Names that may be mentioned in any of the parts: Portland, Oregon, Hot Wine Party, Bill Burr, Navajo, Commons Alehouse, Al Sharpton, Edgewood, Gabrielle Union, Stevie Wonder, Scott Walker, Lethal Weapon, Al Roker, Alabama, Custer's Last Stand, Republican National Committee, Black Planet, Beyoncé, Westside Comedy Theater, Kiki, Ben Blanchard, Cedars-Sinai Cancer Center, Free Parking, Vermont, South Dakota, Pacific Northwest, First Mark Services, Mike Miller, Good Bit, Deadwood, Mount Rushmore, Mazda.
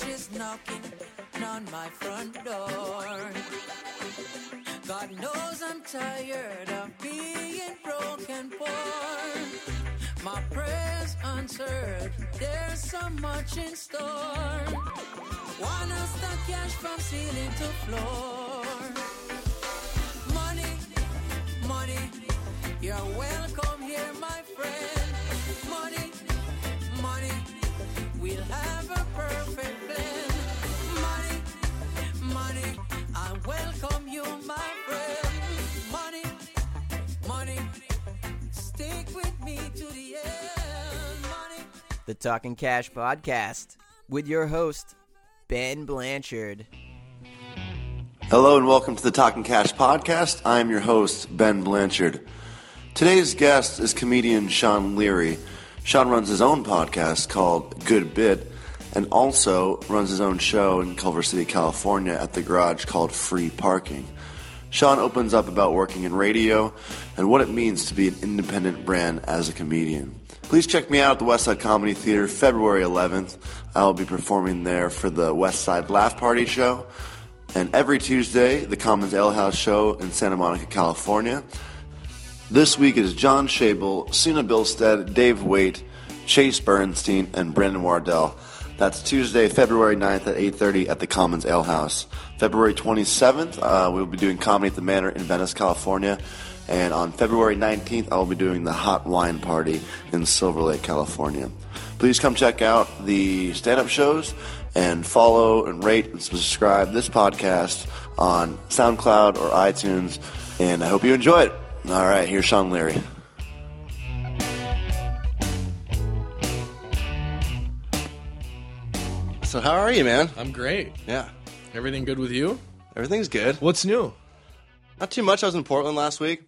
marriage is knocking on my front door. God knows I'm tired of being broken poor. My prayers answered, there's so much in store. Wanna stack cash from ceiling to floor. Money, money, you're welcome here, my friend. Money, money, we'll have a perfect blend. Money, money, I welcome you, my friend. Money, money, stick with me to the end. Money. The Talking Cash Podcast with your host, Ben Blanchard. Hello and welcome to the Talking Cash Podcast. I'm your host, Ben Blanchard. Today's guest is comedian Sean Leary. Sean runs his own podcast called Good Bit and also runs his own show in Culver City, California at the garage called Free Parking. Sean opens up about working in radio and what it means to be an independent brand as a comedian. Please check me out at the Westside Comedy Theater February 11th. I'll be performing there for the Westside Laugh Party show. And every Tuesday, the Commons Alehouse show in Santa Monica, California. This week is John Shabel, Suna Bilstead, Dave Waite, Chase Bernstein, and Brandon Wardell. That's Tuesday, February 9th at 8:30 at the Commons Alehouse. February 27th, we'll be doing Comedy at the Manor in Venice, California. And on February 19th, I'll be doing the Hot Wine Party in Silver Lake, California. Please come check out the stand-up shows and follow and rate and subscribe this podcast on SoundCloud or iTunes. And I hope you enjoy it. All right, here's Sean Leary. So how are you, man? I'm great. Yeah. Everything good with you? Everything's good. What's new? Not too much. I was in Portland last week.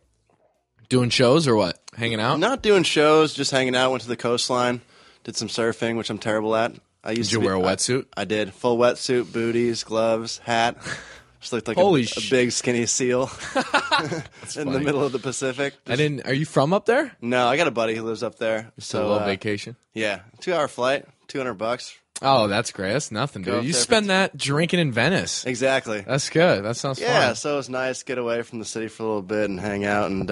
Doing shows or what? Hanging out? Not doing shows, just hanging out. Went to the coastline, did some surfing, which I'm terrible at. Did you wear a wetsuit? I did. Full wetsuit, booties, gloves, hat. Just looked like a big skinny seal in the middle of the Pacific. Just... Are you from up there? No, I got a buddy who lives up there. So a little vacation? Yeah. 2-hour flight, $200. Oh, that's great. That's nothing, dude. You spend that drinking in Venice. Exactly. That's good. That sounds fun. Yeah, so it was nice to get away from the city for a little bit and hang out. And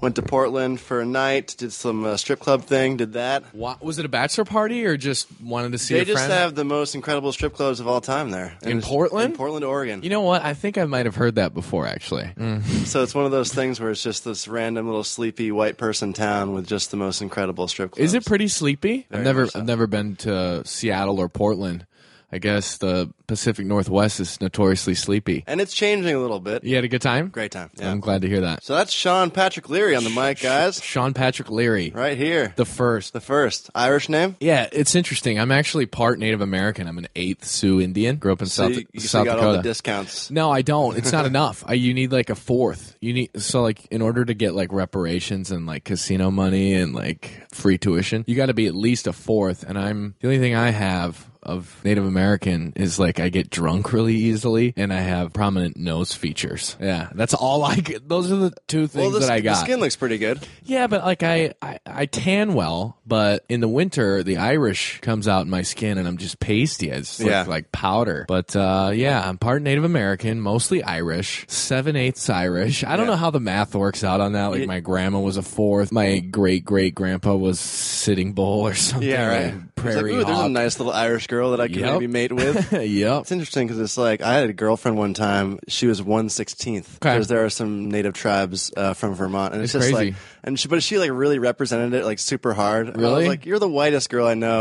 went to Portland for a night, did some strip club thing, did that. What, was it a bachelor party or just wanted to see a friend? They just have the most incredible strip clubs of all time there. In Portland? In Portland, Oregon. You know what? I think I might have heard that before, actually. Mm. So it's one of those things where it's just this random little sleepy white person town with just the most incredible strip clubs. Is it pretty sleepy? I've never been to Seattle or Portland. I guess the Pacific Northwest is notoriously sleepy. And it's changing a little bit. You had a good time? Great time. Yeah. I'm glad to hear that. So that's Sean Patrick Leary on the mic, guys. Sean Patrick Leary. Right here. The first. Irish name? Yeah, it's interesting. I'm actually part Native American. I'm an eighth Sioux Indian. Grew up in South Dakota. You got all the discounts. No, I don't. It's not enough. You need like a fourth. In order to get like reparations and like casino money and like free tuition, you got to be at least a fourth. And the only thing I have of Native American is like I get drunk really easily and I have prominent nose features. Yeah, that's all I get. Those are the two things that I got. The skin looks pretty good. Yeah, but like I tan well, but in the winter the Irish comes out in my skin and I'm just pasty. It's like powder. But I'm part Native American, mostly Irish, 7/8 Irish. I don't know how the math works out on that. Like my grandma was a fourth. My great-great-grandpa was Sitting Bull or something. Yeah, right. Like prairie hog. There's a nice little Irish girl that I could maybe mate with. Yep. It's interesting because it's like I had a girlfriend one time. She was 1/16 because there are some native tribes from Vermont, and it's just crazy. But she like really represented it like super hard. Really, I was like, you're the whitest girl I know,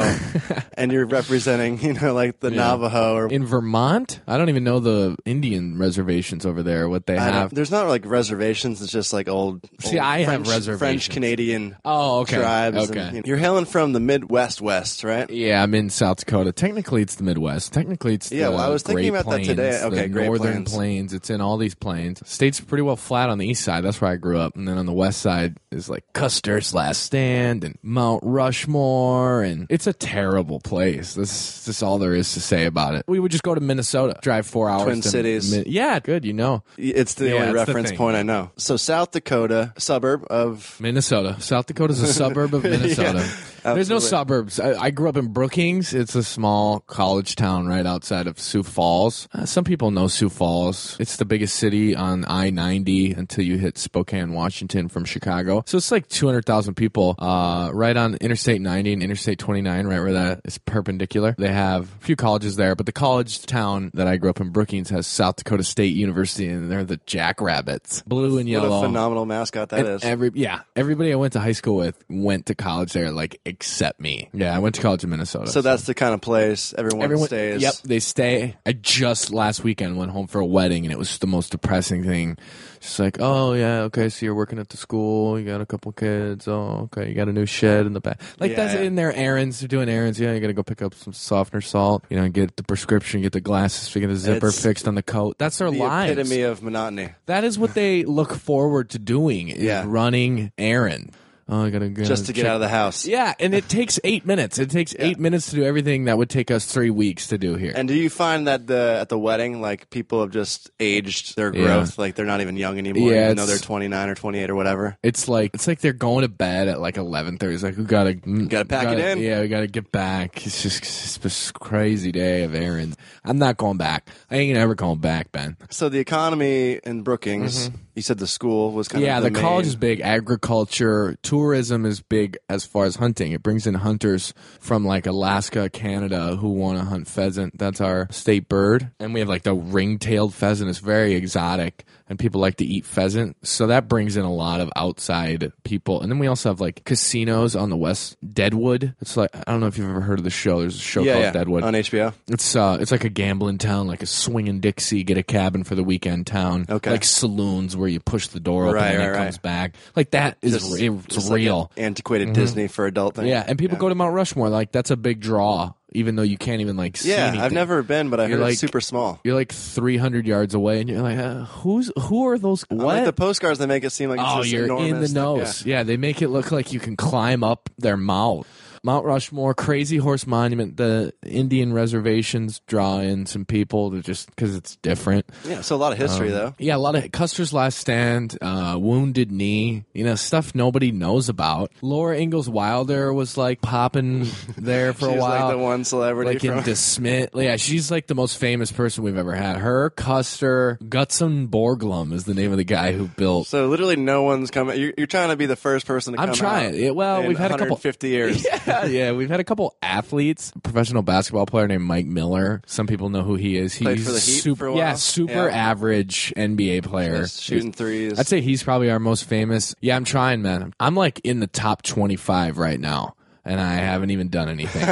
and you're representing like the Navajo or in Vermont. I don't even know the Indian reservations over there. What they have, there's not like reservations. It's just like old see, I French, have reservations. French Canadian. Oh, okay. Tribes. Okay. And, you're hailing from the Midwest, right? Yeah, I'm in South Dakota. Technically, it's the Midwest. Technically, it's the I was thinking about plains, that today. Okay, the northern plains. It's in all these plains. State's pretty well flat on the east side. That's where I grew up. And then on the west side is like Custer's Last Stand and Mount Rushmore. And it's a terrible place. That's just all there is to say about it. We would just go to Minnesota, drive 4 hours. Twin Cities. Yeah, good, you know. It's the only reference point I know. So South Dakota, suburb of... Minnesota. South Dakota's a suburb of Minnesota. Yeah, there's no suburbs. I grew up in Brookings. It's a small college town right outside of Sioux Falls. Some people know Sioux Falls. It's the biggest city on I-90 until you hit Spokane, Washington from Chicago. So it's like 200,000 people right on Interstate 90 and Interstate 29, right where that is perpendicular. They have a few colleges there, but the college town that I grew up in, Brookings, has South Dakota State University, and they're the Jackrabbits. Blue and yellow. What a phenomenal mascot that is. Everybody I went to high school with went to college there, like, except me. Yeah, I went to college in Minnesota. So that's the kind of place everyone stays. Yep, they stay. I just last weekend went home for a wedding, and it was the most depressing thing. Just like, oh, yeah, okay, so you're working at the school. You got a couple kids. Oh, okay, you got a new shed in the back. Like, yeah, that's in their errands. They're doing errands. Yeah, you got to go pick up some softener salt, you know, get the prescription, get the glasses, get the zipper fixed on the coat. That's their lives. The epitome of monotony. That is what they look forward to doing, is running errands. Oh, I gotta go. Just to get out of the house. Yeah, and it takes 8 minutes. It takes 8 minutes to do everything that would take us 3 weeks to do here. And do you find that at the wedding, like, people have just aged their growth? Yeah. Like, they're not even young anymore, even though they're 29 or 28 or whatever? It's like they're going to bed at, like, 11:30. It's like, we gotta pack it in. Yeah, we gotta get back. It's just this crazy day of errands. I'm not going back. I ain't ever going back, Ben. So the economy in Brookings... Mm-hmm. You said the school was kind of the main. College is big. Agriculture, tourism is big as far as hunting. It brings in hunters from, like, Alaska, Canada, who want to hunt pheasant. That's our state bird. And we have, like, the ring-tailed pheasant. It's very exotic, and people like to eat pheasant. So that brings in a lot of outside people. And then we also have, like, casinos on the west. Deadwood. It's like, I don't know if you've ever heard of the show. There's a show called Deadwood. On HBO. It's like a gambling town, like a swinging Dixie, get a cabin for the weekend town. Okay. Like saloons where you push the door open and it comes back. Like, that is it's real. Like an antiquated Disney for adult thing. Yeah, and people go to Mount Rushmore. Like, that's a big draw, even though you can't even, like, see anything. Yeah, I've never been, but I heard it's super small. You're, like, 300 yards away, and you're like, who are those? What? Like the postcards, they make it seem like it's just enormous. Oh, you're in the nose. Yeah, they make it look like you can climb up their mouth. Mount Rushmore, Crazy Horse Monument, the Indian reservations draw in some people to just because it's different. Yeah, so a lot of history, though. Yeah, a lot of Custer's Last Stand, Wounded Knee, you know, stuff nobody knows about. Laura Ingalls Wilder was, like, popping there for a while. She's, like, the one celebrity in DeSmit. Yeah, she's, like, the most famous person we've ever had. Her, Custer, Gutzon Borglum is the name of the guy who built. So literally no one's coming. You're trying to be the first person to come out. I'm trying. Well, we've had a couple. 150 years. Yeah. Yeah, we've had a couple athletes. A professional basketball player named Mike Miller. Some people know who he is. Played for the Heat for a while. Yeah, super average NBA player. Just shooting threes. I'd say he's probably our most famous. Yeah, I'm trying, man. I'm, like, in the top 25 right now, and I haven't even done anything.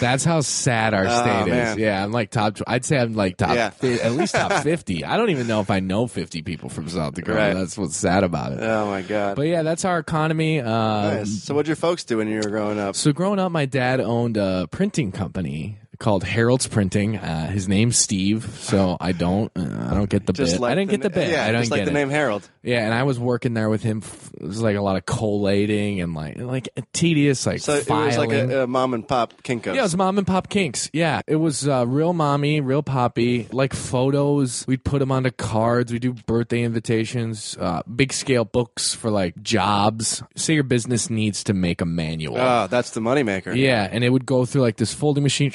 That's how sad our state is. Yeah, I'm, like, I'd say I'm, like, at least top 50. I don't even know if I know 50 people from South Dakota. Right. That's what's sad about it. Oh, my God. But, yeah, that's our economy. Nice. So what did your folks do when you were growing up? So growing up, my dad owned a printing company called Harold's Printing. His name's Steve, so I don't get the bit. Like I didn't get the bit. Yeah, I don't just like get the name Harold. Yeah, and I was working there with him. It was like a lot of collating and like tedious filing. It was like a mom and pop Kinko's. Yeah, it was mom and pop Kinks. Yeah, it was real mommy, real poppy. Like photos, we'd put them onto cards. We do birthday invitations, big scale books for like jobs. Say your business needs to make a manual. Oh, that's the moneymaker. Yeah, and it would go through like this folding machine.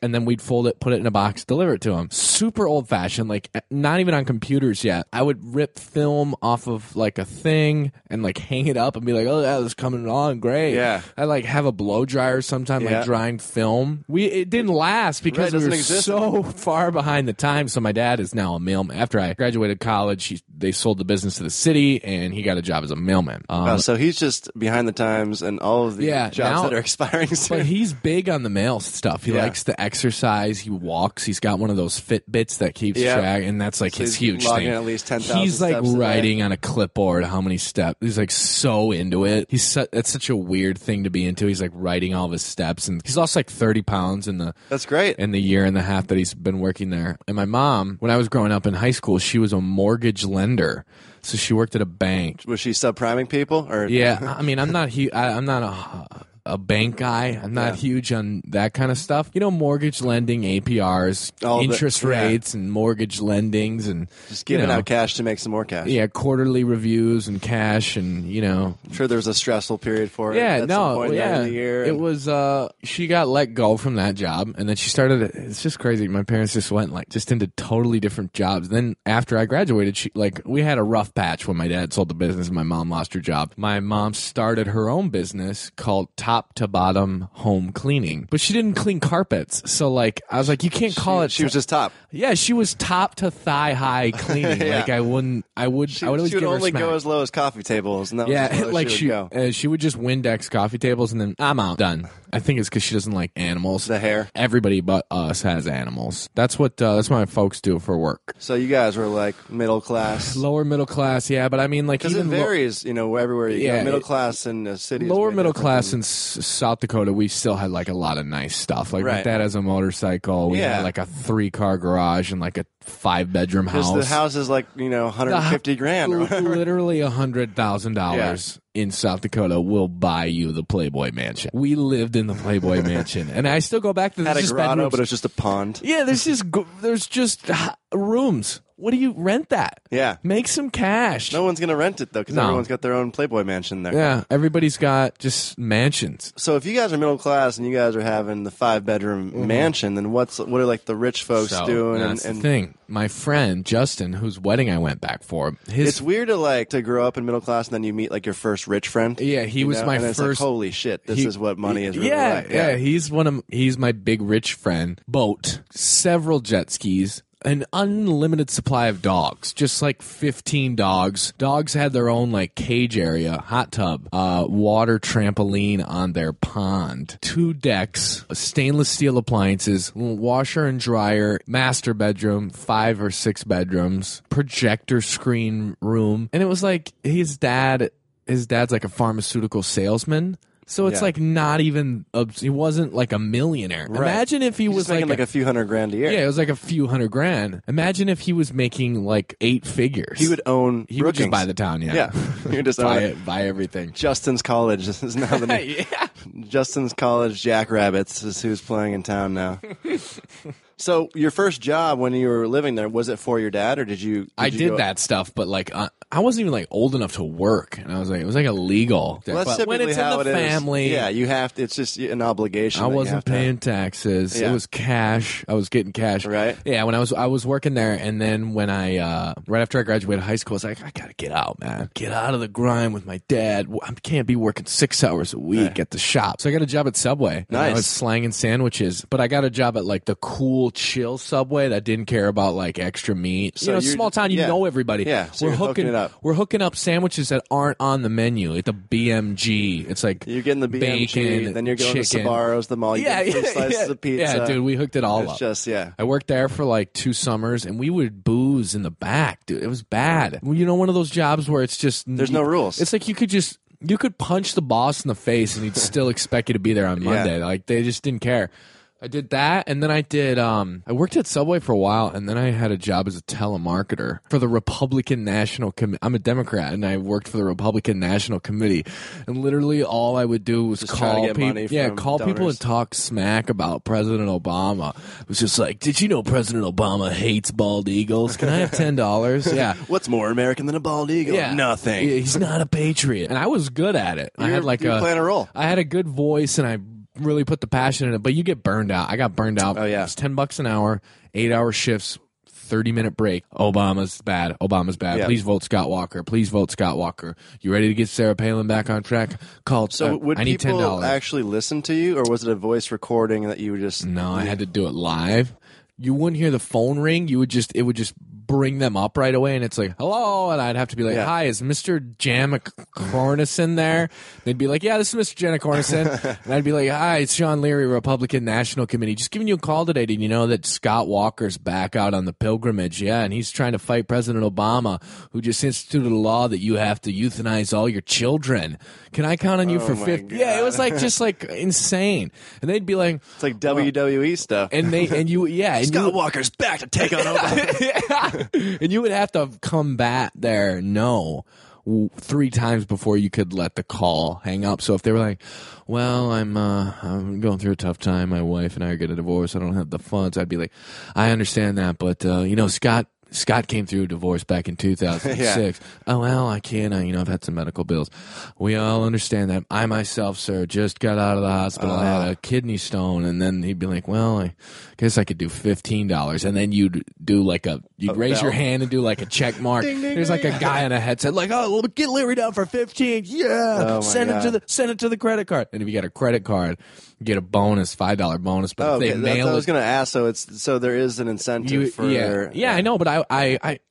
And then we'd fold it, put it in a box, deliver it to him. Super old-fashioned, like not even on computers yet. I would rip film off of like a thing and like hang it up and be like, oh, that was coming on great. Yeah. I like have a blow dryer sometime, like drying film. It didn't last because we were so far behind the time. So my dad is now a mailman. After I graduated college, they sold the business to the city and he got a job as a mailman. So he's just behind the times and all of the jobs that are expiring soon. But he's big on the mail stuff. He likes to exercise. He walks. He's got one of those Fitbits that keeps track, and that's like his huge thing. At least 10,000. He's like writing on a clipboard how many steps. He's like so into it. That's such a weird thing to be into. He's like writing all of his steps, and he's lost like 30 pounds That's great. In the year and a half that he's been working there. And my mom, when I was growing up in high school, she was a mortgage lender. So she worked at a bank. Was she subpriming people? Or I'm not. I'm not a a bank guy. I'm not huge on that kind of stuff. You know, mortgage lending, APRs, interest rates and mortgage lendings, and just giving out cash to make some more cash. Yeah, quarterly reviews and cash, and I'm sure there was a stressful period for it. Yeah, at some point in the year. It was. She got let go from that job, and then she started. It's just crazy. My parents just went just into totally different jobs. Then after I graduated, she we had a rough patch when my dad sold the business and my mom lost her job. My mom started her own business called Top to Bottom Home Cleaning, but she didn't clean carpets. So I was like, you can't call it. She was just top. Yeah, she was top to thigh high cleaning. Yeah. I would always give her a smack. She would only go as low as coffee tables. And that was she would go. She would just Windex coffee tables, and then I'm out. Done. I think it's because she doesn't like animals. The hair. Everybody but us has animals. That's what my folks do for work. So you guys were middle class, lower middle class, yeah. But I mean, because it varies, everywhere you go. Middle class in the city, lower middle class in South Dakota. We still had a lot of nice stuff. My dad has a motorcycle. We had a 3-car garage and a 5-bedroom house. The house is $150,000 or whatever. Literally $100,000 in South Dakota will buy you the Playboy Mansion. We lived in the Playboy Mansion, and I still go back to this grotto, but it's just a pond. Yeah, there's just rooms. What do you rent that? Yeah. Make some cash. No one's going to rent it, though, because everyone's got their own Playboy mansion there. Yeah. Everybody's got just mansions. So if you guys are middle class and you guys are having the 5-bedroom mansion, then what are the rich folks doing? That's the thing. My friend, Justin, whose wedding I went back for. It's weird to grow up in middle class and then you meet your first rich friend. Yeah. He was my first. It's holy shit. This is what money is really like. Yeah. He's my big rich friend. Boat. Several jet skis. An unlimited supply of dogs, just 15 dogs. Dogs had their own cage area, hot tub, water trampoline on their pond, 2 decks, stainless steel appliances, washer and dryer, master bedroom, 5 or 6 bedrooms, projector screen room. And it was his dad's a pharmaceutical salesman. So it's not even he wasn't a millionaire. Right. Imagine if he was just making a few $100,000 a year. Yeah, it was a few $100,000. Imagine if he was making 8 figures. He would own. He Brookings. Would just buy the town. Yeah, yeah. He would just buy everything. Justin's college is now the name. Yeah. Justin's college Jackrabbits is who's playing in town now. So your first job when you were living there, was it for your dad or did you? I did that stuff, but I wasn't even old enough to work, and I was it was illegal. Well, that's typically when it's how in the family, yeah, you have to. It's just an obligation. I wasn't paying taxes. Yeah. It was cash. I was getting cash, right? Yeah, when I was working there, and then when I right after I graduated high school, I was like, I gotta get out, man. Get out of the grind with my dad. I can't be working 6 hours a week at the shop. So I got a job at Subway. Nice. I was slanging sandwiches, but I got a job at the cool, chill Subway that didn't care about extra meat. So small town, know everybody. Yeah, so we're hooking up sandwiches that aren't on the menu at the BMG. It's you're getting the BMG, bacon, then you're going chicken. To Sbarro's, the mall. You get slices of pizza. Yeah, dude, we hooked it all up. Just I worked there for 2 summers, and we would booze in the back, dude. It was bad. One of those jobs where it's just there's no rules. It's you could just. You could punch the boss in the face, and he'd still expect you to be there on Monday. They just didn't care. I did that, and then I did, I worked at Subway for a while, and then I had a job as a telemarketer for the Republican National Committee. I'm a Democrat, and I worked for the Republican National Committee, and literally all I would do was call people and talk smack about President Obama. It was just did you know President Obama hates bald eagles? Can I have $10? Yeah. What's more American than a bald eagle? Yeah. Nothing. He's not a patriot, and I was good at it. I had playing a role. I had a good voice, and I really put the passion in it, but you get burned out. I got burned out. Oh, yeah. It's $10 an hour, 8-hour shifts, 30-minute break. Obama's bad. Obama's bad. Yeah. Please vote Scott Walker. Please vote Scott Walker. You ready to get Sarah Palin back on track? Call. So would I need people $10. Actually listen to you, or was it a voice recording that you would just... No, I had to do it live. You wouldn't hear the phone ring. It would just... bring them up right away, and it's hello, and I'd have to be hi, is Mr. Janacornison there? They'd be this is Mr. Janacornison. And I'd be hi, it's Sean Leary, Republican National Committee. Just giving you a call today. Did you know that Scott Walker's back out on the pilgrimage? Yeah, and he's trying to fight President Obama, who just instituted a law that you have to euthanize all your children. Can I count on you for 50? Yeah, it was insane. And they'd be it's WWE stuff. And Scott Walker's back to take on Obama. And you would have to combat their no three times before you could let the call hang up. So if they were like, well, I'm going through a tough time. My wife and I are getting a divorce. I don't have the funds. I'd be like, I understand that. But, you know, Scott came through a divorce back in 2006. Yeah. Oh, well, I can't. You know, I've had some medical bills. We all understand that. I myself, sir, just got out of the hospital. I had a kidney stone. And then he'd be like, well, I guess I could do $15. And then you'd do like you'd raise your hand and do like a check mark. Ding, ding, there's like a guy on a headset like, oh, get Larry down for 15. Yeah. Oh, send it to the credit card. And if you got a credit card, you get a bonus, $5 bonus. But if they mail it. I was going to ask. So there is an incentive for. Yeah. Yeah, I know. But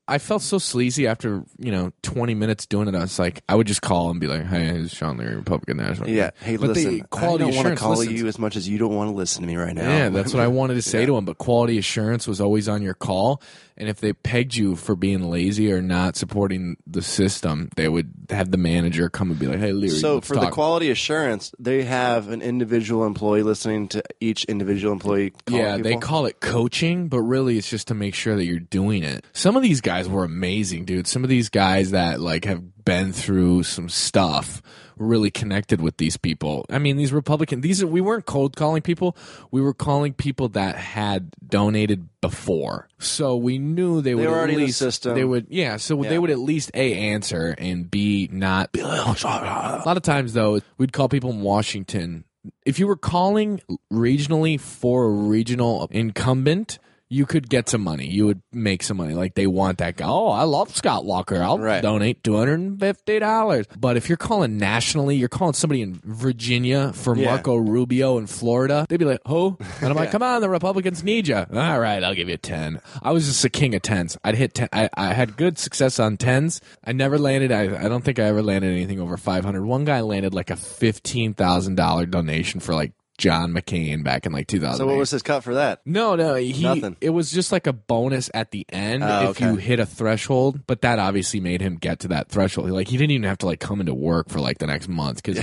I felt so sleazy after, you know, 20 minutes doing it. I was like, I would just call and be like, hey, this is Sean Leary, Republican National. Yeah. Hey, but listen, I don't want to call you as much as you don't want to listen to me right now. Yeah, that's what I wanted to say to him. But quality assurance was always on your call. And if they pegged you for being lazy or not supporting the system, they would have the manager come and be like, hey, Leary, so for the quality assurance, they have an individual employee listening to each individual employee. Yeah, they call it coaching, but really it's just to make sure that you're doing it. Some of these guys were amazing, dude. Some of these guys that like have been through some stuff really connected with these people. I mean, these Republican, we weren't cold calling people. We were calling people that had donated before. So we knew they were already at least in the system. They would at least A, answer, and B, not. A lot of times though, we'd call people in Washington. If you were calling regionally for a regional incumbent, you could get some money. You would make some money. Like, they want that guy. Oh, I love Scott Walker. I'll donate $250. But if you're calling nationally, you're calling somebody in Virginia for Marco Rubio in Florida, they'd be like, who? And I'm like, come on, the Republicans need you. All right, I'll give you 10. I was just a king of 10s. I'd hit 10. I had good success on 10s. I never landed. I don't think I ever landed anything over 500. One guy landed like a $15,000 donation for like John McCain back in like 2008. So what was his cut for that? No, nothing. It was just like a bonus at the end if you hit a threshold, but that obviously made him get to that threshold. Like, he didn't even have to like come into work for like the next month because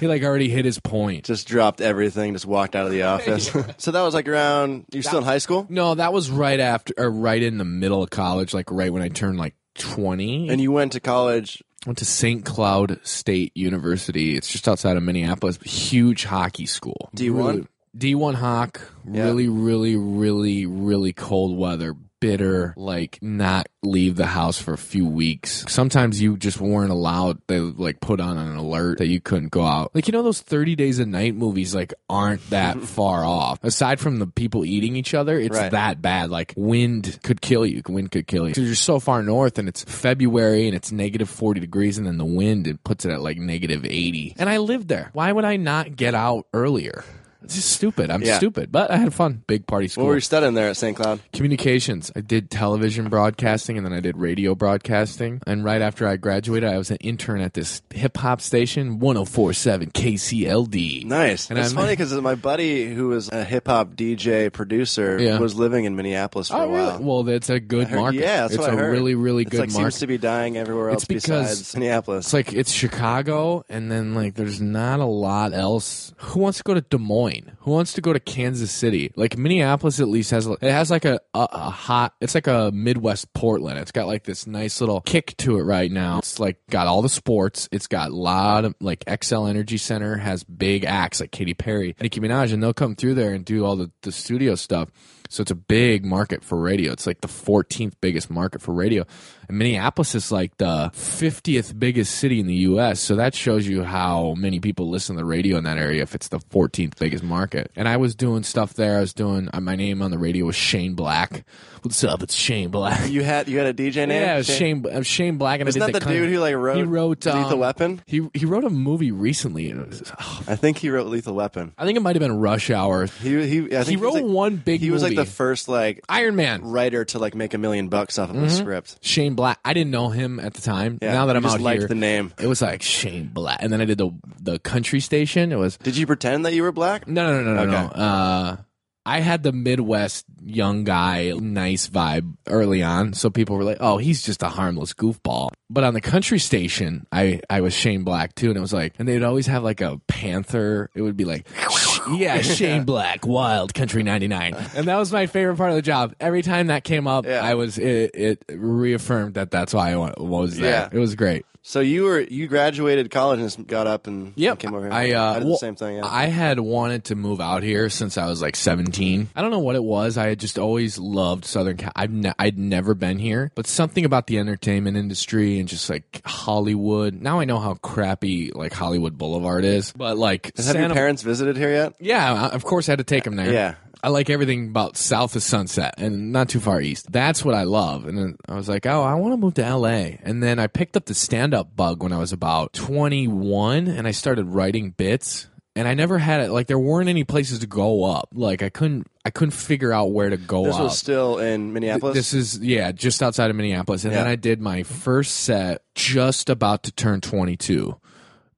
he like already hit his point. Just dropped everything, just walked out of the office. Yeah. So that was like around, you still in high school? No, that was right after, or right in the middle of college, like right when I turned like 20. And you went to college? I went to St. Cloud State University. It's just outside of Minneapolis. Huge hockey school. D1? D1 hockey. Yeah. Really, really, really, really cold weather. Bitter, like not leave the house for a few weeks. Sometimes you just weren't allowed. They like put on an alert that you couldn't go out. Like, you know, those 30 Days a Night movies like aren't that far off. Aside from the people eating each other, it's that bad. Like, wind could kill you. Wind could kill you. So you're so far north and it's February and it's negative 40 degrees and then the wind, it puts it at like negative 80. And I lived there. Why would I not get out earlier? It's just stupid. I'm stupid, but I had fun. Big party school. What were you studying there at St. Cloud? Communications. I did television broadcasting, and then I did radio broadcasting. And right after I graduated, I was an intern at this hip-hop station, 104.7 KCLD. Nice. And it's funny because my buddy, who was a hip-hop DJ producer, was living in Minneapolis for a while. Really? Well, that's a good market. Yeah, that's what I heard. It's a really, really good market. It seems to be dying everywhere else besides Minneapolis. It's like it's Chicago, and then like there's not a lot else. Who wants to go to Des Moines? Who wants to go to Kansas City? Like, Minneapolis at least has like a hot, it's like a Midwest Portland. It's got like this nice little kick to it right now. It's like got all the sports. It's got a lot of like XL Energy Center has big acts like Katy Perry, Nicki Minaj, and they'll come through there and do all the studio stuff. So it's a big market for radio. It's like the 14th biggest market for radio. And Minneapolis is like the 50th biggest city in the U.S. So that shows you how many people listen to the radio in that area if it's the 14th biggest market. And I was doing stuff there. I was doing my name on the radio was Shane Black. What's up? It's Shane Black. You had a DJ name? Yeah, it was Shane Black. And isn't that the dude who like wrote Lethal Weapon? He wrote a movie recently. And it was, I think he wrote Lethal Weapon. I think it might have been Rush Hour. He wrote like, one big movie. He was like the first like Iron Man writer to like make $1 million off of a script. Shane Black. I didn't know him at the time. Yeah, now that I'm out here, I liked the name. It was like Shane Black. And then I did the country station. It was. Did you pretend that you were black? No. I had the Midwest young guy nice vibe early on, so people were like, oh, he's just a harmless goofball. But on the country station, I was Shane Black too, and it was like, and they'd always have like a panther. It would be like, yeah, Shane Black, Wild Country 99. And that was my favorite part of the job. Every time that came up, it reaffirmed that that's why I was there. Yeah. It was great. So you graduated college and got up and came over here. I did the same thing. Yeah. I had wanted to move out here since I was like 17. I don't know what it was. I had just always loved Southern Cal. I'd never been here, but something about the entertainment industry and just like Hollywood. Now I know how crappy like Hollywood Boulevard is, but like have your parents visited here yet? Yeah, of course I had to take them there. Yeah. I like everything about south of Sunset and not too far east. That's what I love. And then I was like, oh, I want to move to L.A. And then I picked up the stand-up bug when I was about 21, and I started writing bits. And I never had it. Like, there weren't any places to go up. Like, I couldn't figure out where to go up. This was still in Minneapolis? This is, just outside of Minneapolis. And then I did my first set just about to turn 22.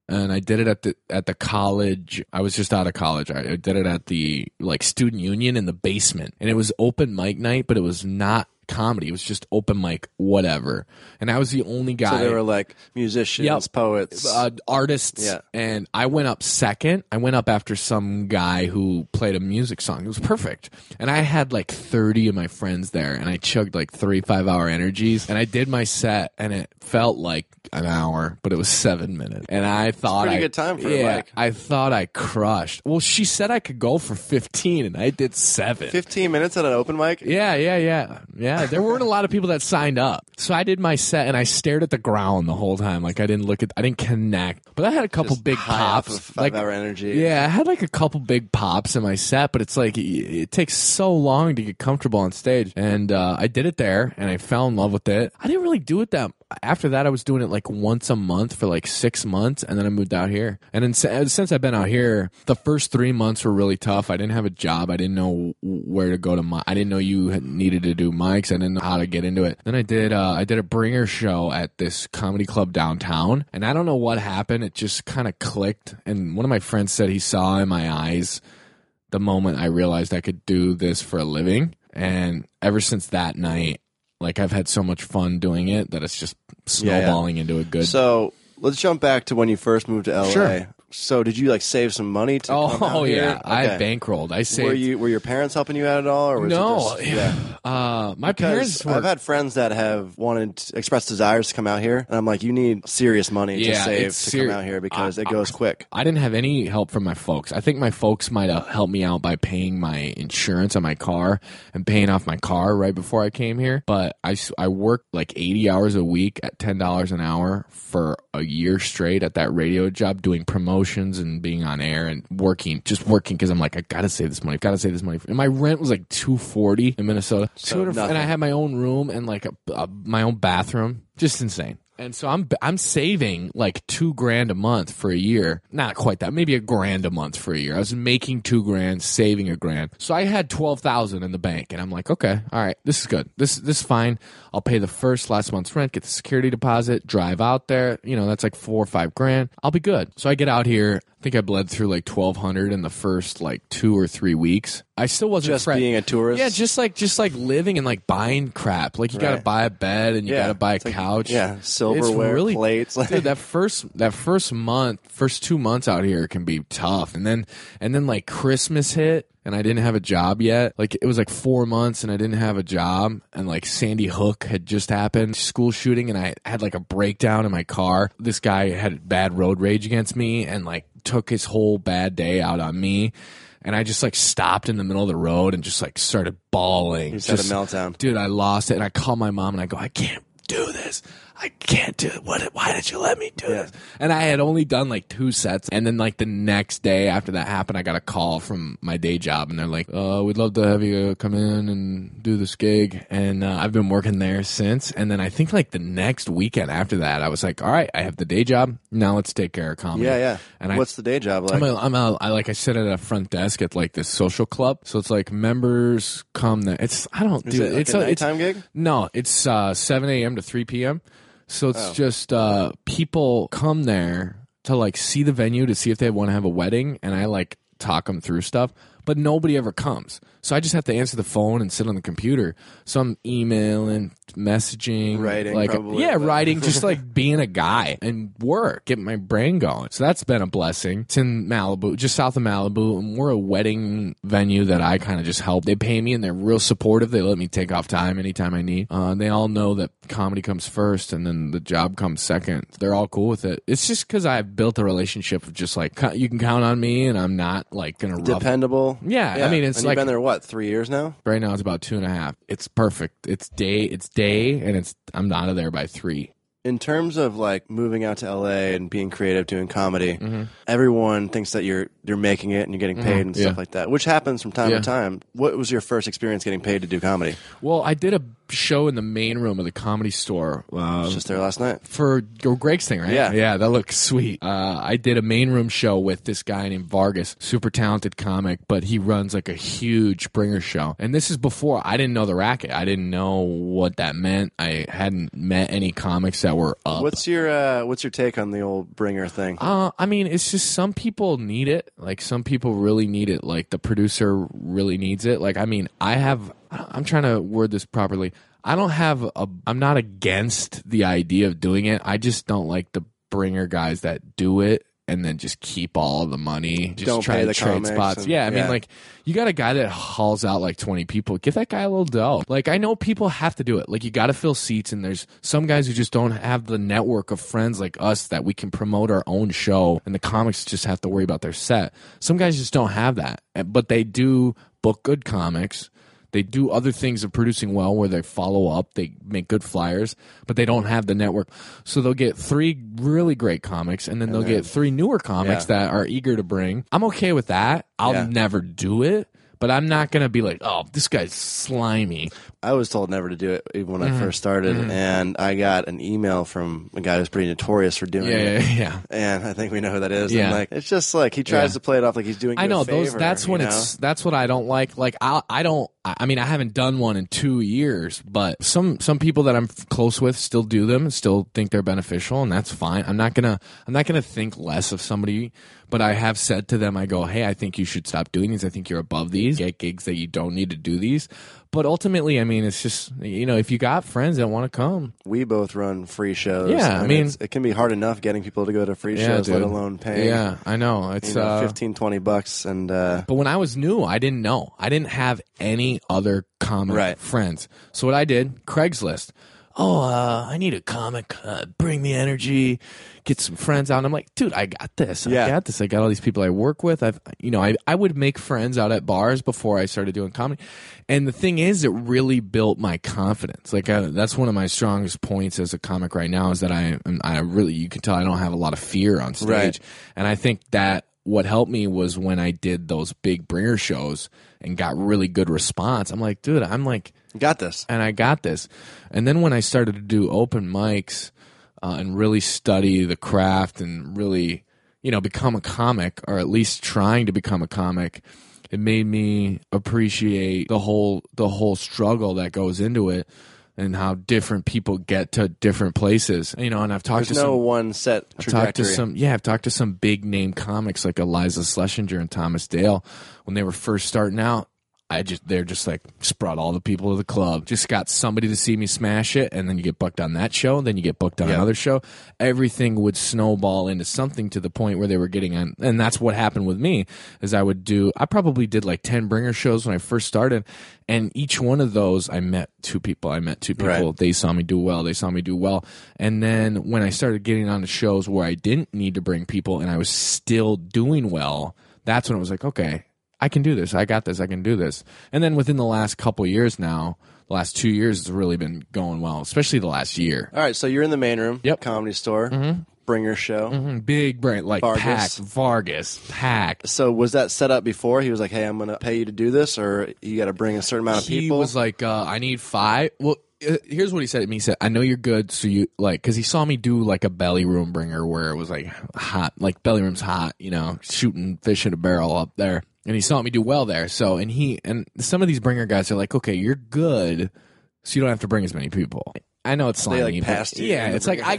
And I did it at the college. I was just out of college. I did it at the like student union in the basement. And it was open mic night, but it was not comedy. It was just open mic, whatever. And I was the only guy. So they were like musicians, poets, artists. Yeah. And I went up second. I went up after some guy who played a music song. It was perfect. And I had like 30 of my friends there, and I chugged like 3 5-hour energies. And I did my set, and it felt like an hour, but it was 7 minutes. And I thought pretty good time for a mic. I thought I crushed. Well, she said I could go for 15, and I did 7. 15 minutes at an open mic? Yeah. There weren't a lot of people that signed up. So I did my set, and I stared at the ground the whole time. Like, I didn't connect. But I had a couple big pops. 5-hour energy. Yeah, I had like a couple big pops in my set, but it's like it takes so long to get comfortable on stage. And I did it there, and I fell in love with it. I didn't really do it that much. After that, I was doing it like once a month for like 6 months, and then I moved out here. And then since I've been out here, the first 3 months were really tough. I didn't have a job. I didn't know where to go to mic. I didn't know you needed to do mics. I didn't know how to get into it. Then I did a bringer show at this comedy club downtown, and I don't know what happened. It just kind of clicked. And one of my friends said he saw in my eyes the moment I realized I could do this for a living. And ever since that night, like, I've had so much fun doing it that it's just snowballing into a good... So let's jump back to when you first moved to LA. Sure. So did you like save some money to come out here? Yeah. Okay. I bankrolled. I saved. Were your parents helping you out at all, or was it just... Yeah. My parents were... I've had friends that have expressed desires to come out here, and I'm like, you need serious money to save to come out here, because it goes quick. I didn't have any help from my folks. I think my folks might have helped me out by paying my insurance on my car and paying off my car right before I came here. But I worked like 80 hours a week at $10 an hour for a year straight at that radio job, doing promotions and being on air and working because I'm like, I gotta save this money. And my rent was like $240 in Minnesota. So and I had my own room and like my own bathroom. Just insane. And so I'm saving like $2,000 a month for a year. Not quite that. Maybe $1,000 a month for a year. I was making $2,000, saving $1,000. So I had $12,000 in the bank, and I'm like, okay, all right, this is good. This is fine. I'll pay the last month's rent, get the security deposit, drive out there. You know, that's like $4,000 or $5,000. I'll be good. So I get out here. I think I bled through like $1,200 in the first like 2 or 3 weeks. I still wasn't just being a tourist. Yeah, just like living and like buying crap. Like, you gotta buy a bed, and you gotta buy a couch. Yeah, silverware, really, plates. Like, dude, that first 2 months out here can be tough. And then like Christmas hit, and I didn't have a job yet. Like, it was like 4 months, and I didn't have a job. And like Sandy Hook had just happened, school shooting, and I had like a breakdown in my car. This guy had bad road rage against me, and like took his whole bad day out on me. And I just like stopped in the middle of the road and just like started bawling. You just had a meltdown. Dude, I lost it. And I called my mom, and I go, I can't do this. I can't do it. Why did you let me do this? And I had only done like 2 sets. And then like the next day after that happened, I got a call from my day job, and they're like, we'd love to have you come in and do this gig. And I've been working there since. And then I think like the next weekend after that, I was like, all right, I have the day job. Now let's take care of comedy. Yeah. And what's the day job like? I sit at a front desk at like this social club. So it's like members come there. Is it a nighttime gig? No, it's 7 a.m. to 3 p.m. So it's just people come there to like see the venue, to see if they want to have a wedding, and I like talk them through stuff. but nobody ever comes. So I just have to answer the phone and sit on the computer. So I'm emailing, messaging. Writing, like, probably. Yeah, writing, just like being a guy and work, getting my brain going. So that's been a blessing. It's in Malibu, just south of Malibu. And we're a wedding venue that I kind of just help. They pay me and they're real supportive. They let me take off time anytime I need. They all know that comedy comes first and then the job comes second. They're all cool with it. It's just because I've built a relationship of just like, you can count on me and I'm not like going to rough. Dependable. Yeah. I mean, it's and like. You've been there, what, 3 years now? Right now it's about 2.5. It's perfect. It's day, and I'm out of there by 3. In terms of like moving out to LA and being creative, doing comedy, mm-hmm. everyone thinks that you're making it and you're getting paid mm-hmm. and stuff like that, which happens from time to time. What was your first experience getting paid to do comedy? Well, I did a show in the main room of the Comedy Store. I was just there last night. For Greg's thing, right? Yeah, that looked sweet. I did a main room show with this guy named Vargas, super talented comic, but he runs like a huge bringer show. And this is before I didn't know the racket. I didn't know what that meant. I hadn't met any comics that were up. What's your take on the old bringer thing? I mean, it's just some people need it. Like some people really need it. Like the producer really needs it. Like, I mean, I'm trying to word this properly. I'm not against the idea of doing it. I just don't like the bringer guys that do it and then just keep all the money. Just don't try to trade spots. I mean, like, you got a guy that hauls out like 20 people. Give that guy a little dough. Like, I know people have to do it. Like, you got to fill seats, and there's some guys who just don't have the network of friends like us that we can promote our own show, and the comics just have to worry about their set. Some guys just don't have that, but they do book good comics. They do other things of producing well where they follow up, they make good flyers, but they don't have the network. So they'll get 3 really great comics, and then they'll get 3 newer comics that are eager to bring. I'm okay with that. I'll never do it, but I'm not going to be like, oh, this guy's slimy. I was told never to do it even when I first started, and I got an email from a guy who's pretty notorious for doing it. Yeah. And I think we know who that is. Yeah. And like, it's just like he tries to play it off like he's doing. I know a favor, that's what I don't like. Like I haven't done one in 2 years, but some people that I'm close with still do them, still think they're beneficial, and that's fine. I'm not gonna think less of somebody, but I have said to them, I go, hey, I think you should stop doing these. I think you're above these. Get gigs that you don't need to do these. But ultimately, I mean, it's just, you know, if you got friends that want to come. We both run free shows. Yeah, I mean, it can be hard enough getting people to go to free shows, dude. Let alone paying. Yeah, I know. It's $15, $20. But when I was new, I didn't know. I didn't have any other comic friends. So what I did, Craigslist. Oh, I need a comic. Bring me energy. Get some friends out. And I'm like, dude, I got this. I got all these people I work with. I would make friends out at bars before I started doing comedy. And the thing is, it really built my confidence. Like, that's one of my strongest points as a comic right now is that I really, you can tell I don't have a lot of fear on stage. Right. And I think that what helped me was when I did those big bringer shows and got really good response. I'm like, dude, got this. And I got this. And then when I started to do open mics and really study the craft and really, you know, become a comic, or at least trying to become a comic, it made me appreciate the whole struggle that goes into it and how different people get to different places. You know, and I've talked to some... There's no one set trajectory. I've talked to some big-name comics like Eliza Schlesinger and Thomas Dale. When they were first starting out, they're just like, just brought all the people to the club. Just got somebody to see me smash it, and then you get booked on that show, and then you get booked on another show. Everything would snowball into something to the point where they were getting on. And that's what happened with me, is I probably did like 10 bringer shows when I first started, and each one of those I met two people. Right. They saw me do well. And then when I started getting on to shows where I didn't need to bring people and I was still doing well, that's when it was like, okay, I can do this. I got this. I can do this. And then within the last couple years now, the last 2 years, it's really been going well, especially the last year. All right. So you're in the main room. Yep. Comedy Store. Mm-hmm. Bringer show. Mm-hmm. Big brain. Like Vargas. So was that set up before? He was like, hey, I'm going to pay you to do this, or you got to bring a certain amount of people? He was like, I need 5. Well, here's what he said to me. He said, I know you're good, so you like, because he saw me do like a belly room bringer where it was like hot, like belly room's hot, you know, shooting fish in a barrel up there. And he saw me do well there. So, and some of these bringer guys are like, okay, you're good, so you don't have to bring as many people. I know it's slimy. They like passed you. Yeah, it's like I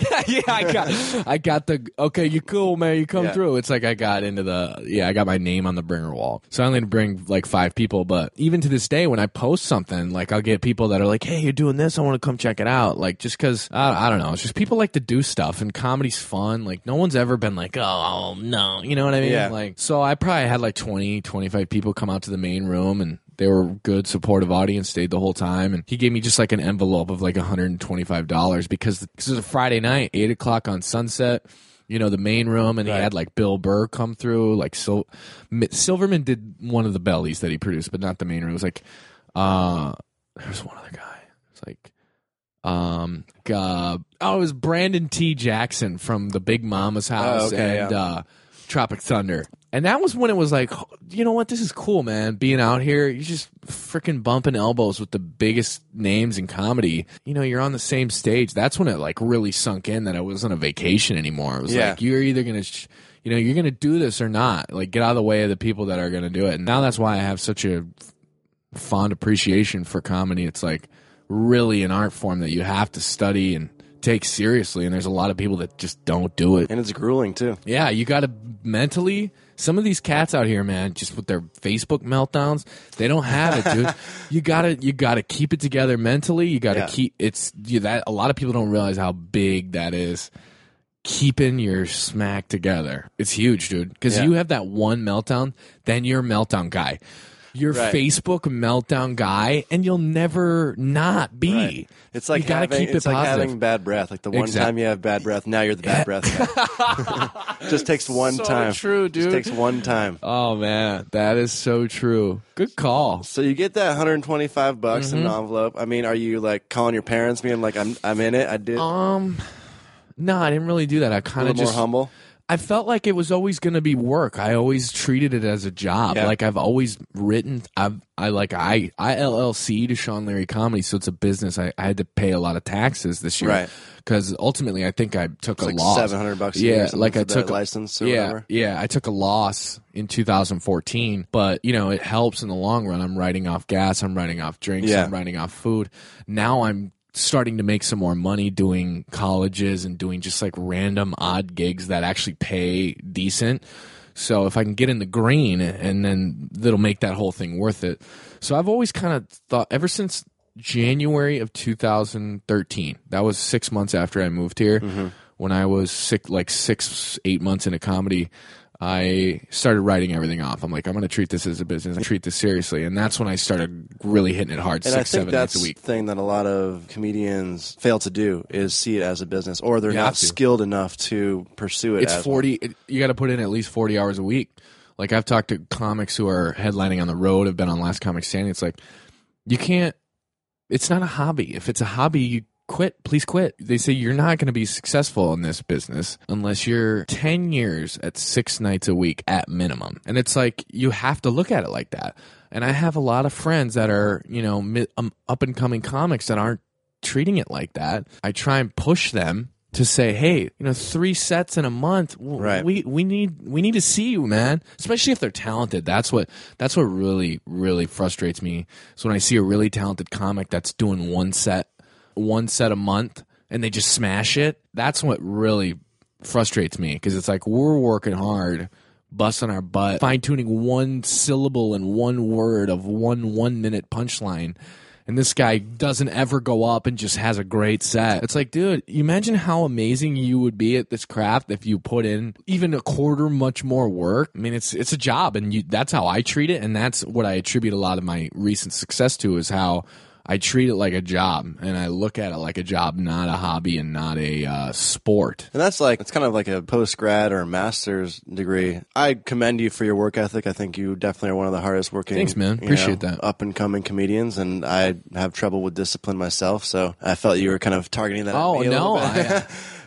got the okay. You cool, man? You come through. It's like I got into the I got my name on the bringer wall. So I only bring like 5 people. But even to this day, when I post something, like I'll get people that are like, "Hey, you're doing this. I want to come check it out." Like just because I don't know, it's just people like to do stuff, and comedy's fun. Like no one's ever been like, "Oh no," you know what I mean? Yeah. Like so, I probably had like 20, 25 people come out to the main room and. They were a good, supportive audience, stayed the whole time. And he gave me just like an envelope of like $125 because this was a Friday night, 8 o'clock on Sunset, you know, the main room. And he had like Bill Burr come through. Like Silverman did one of the bellies that he produced, but not the main room. It was like, there was one other guy. It's like, it was Brandon T. Jackson from the Big Mama's House Tropic Thunder. And that was when it was like, you know what? This is cool, man. Being out here, you're just freaking bumping elbows with the biggest names in comedy. You know, you're on the same stage. That's when it like really sunk in that I wasn't on a vacation anymore. It was like, you're either going to, you're going to do this or not. Like, get out of the way of the people that are going to do it. And now that's why I have such a fond appreciation for comedy. It's like really an art form that you have to study and take seriously. And there's a lot of people that just don't do it. And it's grueling, too. Yeah, you got to mentally. Some of these cats out here, man, just with their Facebook meltdowns, they don't have it, dude. You gotta keep it together mentally. You gotta keep that. A lot of people don't realize how big that is. Keeping your smack together, it's huge, dude. Because you have that one meltdown, then you're a meltdown guy. Your Facebook meltdown guy, and you'll never not be. Right. It's like you gotta keep it positive. Like having bad breath. Like the one time you have bad breath, now you're the bad breath guy. Just takes one time. So true, dude. Just takes one time. Oh man, that is so true. Good call. So you get that $125 in an envelope. I mean, are you like calling your parents, being like, "I'm in it. I did." No, I didn't really do that. I kind of just more humble. I felt like it was always going to be work. I always treated it as a job. Yeah. Like I've always written. I LLC to Sean Leary Comedy, so it's a business. I had to pay a lot of taxes this year, right? Because ultimately, I think I took a loss. $700 a year. Like I took a license. Or whatever. I took a loss in 2014, but you know it helps in the long run. I'm writing off gas. I'm writing off drinks. I'm writing off food. Now I'm starting to make some more money doing colleges and doing just like random odd gigs that actually pay decent. So if I can get in the green, and then that'll make that whole thing worth it. So I've always kind of thought ever since January of 2013, that was 6 months after I moved here. When I was like 8 months into comedy, I started writing everything off. I'm like, I'm going to treat this as a business. I treat this seriously. And that's when I started really hitting it hard, and 6, 7 nights a week. The thing that a lot of comedians fail to do is see it as a business, or they're not skilled enough to pursue it. It's 40. You got to put in at least 40 hours a week. Like I've talked to comics who are headlining on the road, have been on Last Comic Standing. It's like, you can't, it's not a hobby. If it's a hobby, you quit, please quit. They say you're not going to be successful in this business unless you're 10 years at 6 nights a week at minimum. And it's like, you have to look at it like that. And I have a lot of friends that are, you know, up and coming comics that aren't treating it like that. I try and push them to say, hey, you know, 3 sets in a month, we need to see you, man. Especially if they're talented. That's what really, really frustrates me. So when I see a really talented comic that's doing one set a month and they just smash it, that's what really frustrates me, because it's like we're working hard, busting our butt, fine-tuning one syllable and one word of one 1-minute punchline, and this guy doesn't ever go up and just has a great set. It's like, dude, you imagine how amazing you would be at this craft if you put in even a quarter much more work. I mean, it's a job, and that's how I treat it, and that's what I attribute a lot of my recent success to, is how I treat it like a job, and I look at it like a job, not a hobby and not a sport. And that's like, it's kind of like a post-grad or a master's degree. I commend you for your work ethic. I think you definitely are one of the hardest working. Thanks, man. Appreciate that. Up-and-coming comedians, and I have trouble with discipline myself, so I felt you were kind of targeting that. Oh, no.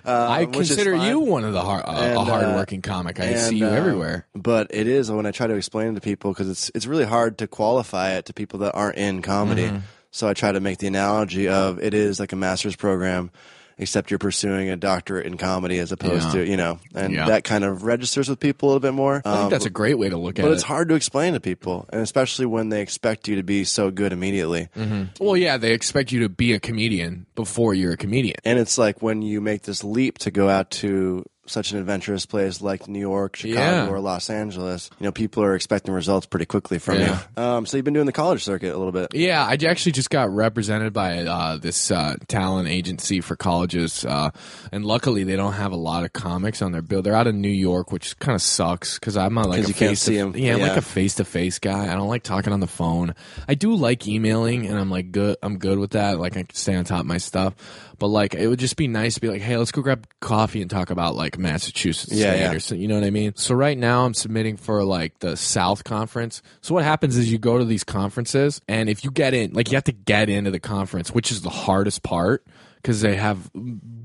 I consider you one of the hardworking comic. I see you everywhere. But it is when I try to explain it to people, because it's really hard to qualify it to people that aren't in comedy. So I try to make the analogy of it is like a master's program, except you're pursuing a doctorate in comedy as opposed to, you know, and that kind of registers with people a little bit more. I think that's a great way to look at it. But it's hard to explain to people, and especially when they expect you to be so good immediately. Mm-hmm. Well, yeah, they expect you to be a comedian before you're a comedian. And it's like when you make this leap to go out to such an adventurous place like New York, Chicago, or Los Angeles, you know, people are expecting results pretty quickly from you. So you've been doing the college circuit a little bit. Yeah, I actually just got represented by this talent agency for colleges, and luckily they don't have a lot of comics on their bill. They're out of New York, which kind of sucks because I'm like a face-to-face like a face-to-face guy. I don't like talking on the phone. I do like emailing, and I'm like good. I'm good with that. Like I can stay on top of my stuff. But like it would just be nice to be like, hey, let's go grab coffee and talk about like Massachusetts State or something, you know what I mean? So right now I'm submitting for like the South Conference. So what happens is you go to these conferences, and if you get in, like you have to get into the conference, which is the hardest part because they have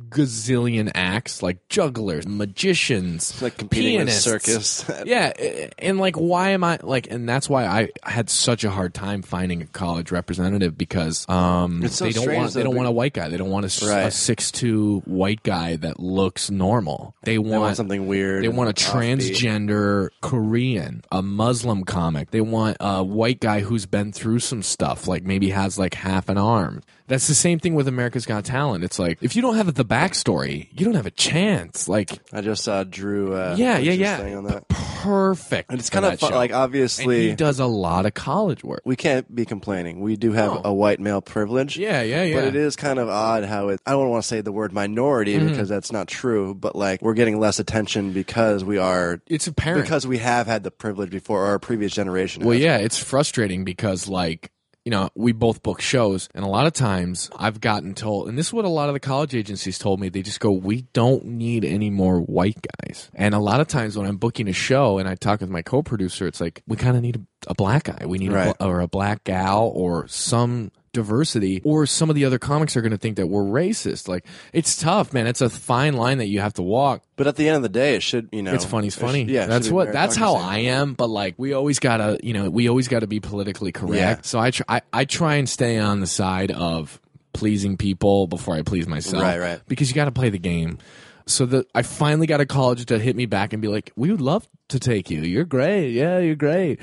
gazillion acts, like jugglers, magicians, it's like competing pianists. With circus. And like why am I like, and that's why I had such a hard time finding a college representative because so they don't want a white guy. They don't want a 6'2" white guy that looks normal. They want something weird. They want a transgender Korean, a Muslim comic. They want a white guy who's been through some stuff, like maybe has like half an arm. That's the same thing with America's Got Talent. It's like if you don't have the backstory, you don't have a chance. Like I just saw Drew. Thing on that. Perfect. And it's kind of fun, like obviously and he does a lot of college work. We can't be complaining. We do have a white male privilege. Yeah. But it is kind of odd how I don't want to say the word minority because that's not true. But like we're getting less attention because we are. It's apparent because we have had the privilege before our previous generation. Well, it's frustrating because like. You know, we both book shows, and a lot of times I've gotten told, and this is what a lot of the college agencies told me, they just go, we don't need any more white guys. And a lot of times when I'm booking a show and I talk with my co-producer, it's like, we kind of need a black guy. We need a black gal or some diversity, or some of the other comics are going to think that we're racist. Like, it's tough, man. It's a fine line that you have to walk. But at the end of the day, it should, you know, it's funny. Yeah, that's how I am. But like, we always gotta be politically correct. Yeah. So I try and stay on the side of pleasing people before I please myself. Right. Because you got to play the game. So I finally got a college to hit me back and be like, we would love to take you. You're great. Yeah, you're great.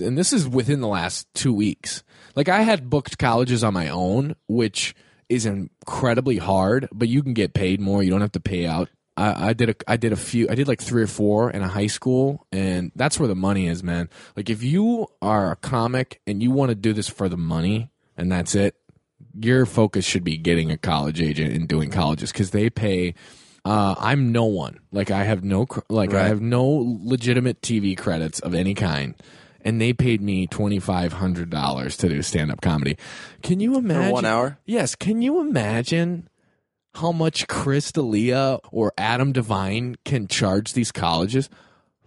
And this is within the last 2 weeks. Like I had booked colleges on my own, which is incredibly hard, but you can get paid more. You don't have to pay out. I did like 3 or 4 in a high school, and that's where the money is, man. Like if you are a comic and you want to do this for the money and that's it, your focus should be getting a college agent and doing colleges because they pay. I'm no one. Like I have no I have no legitimate TV credits of any kind. And they paid me $2,500 to do stand-up comedy. Can you imagine? For 1 hour? Yes. Can you imagine how much Chris D'Elia or Adam Devine can charge these colleges?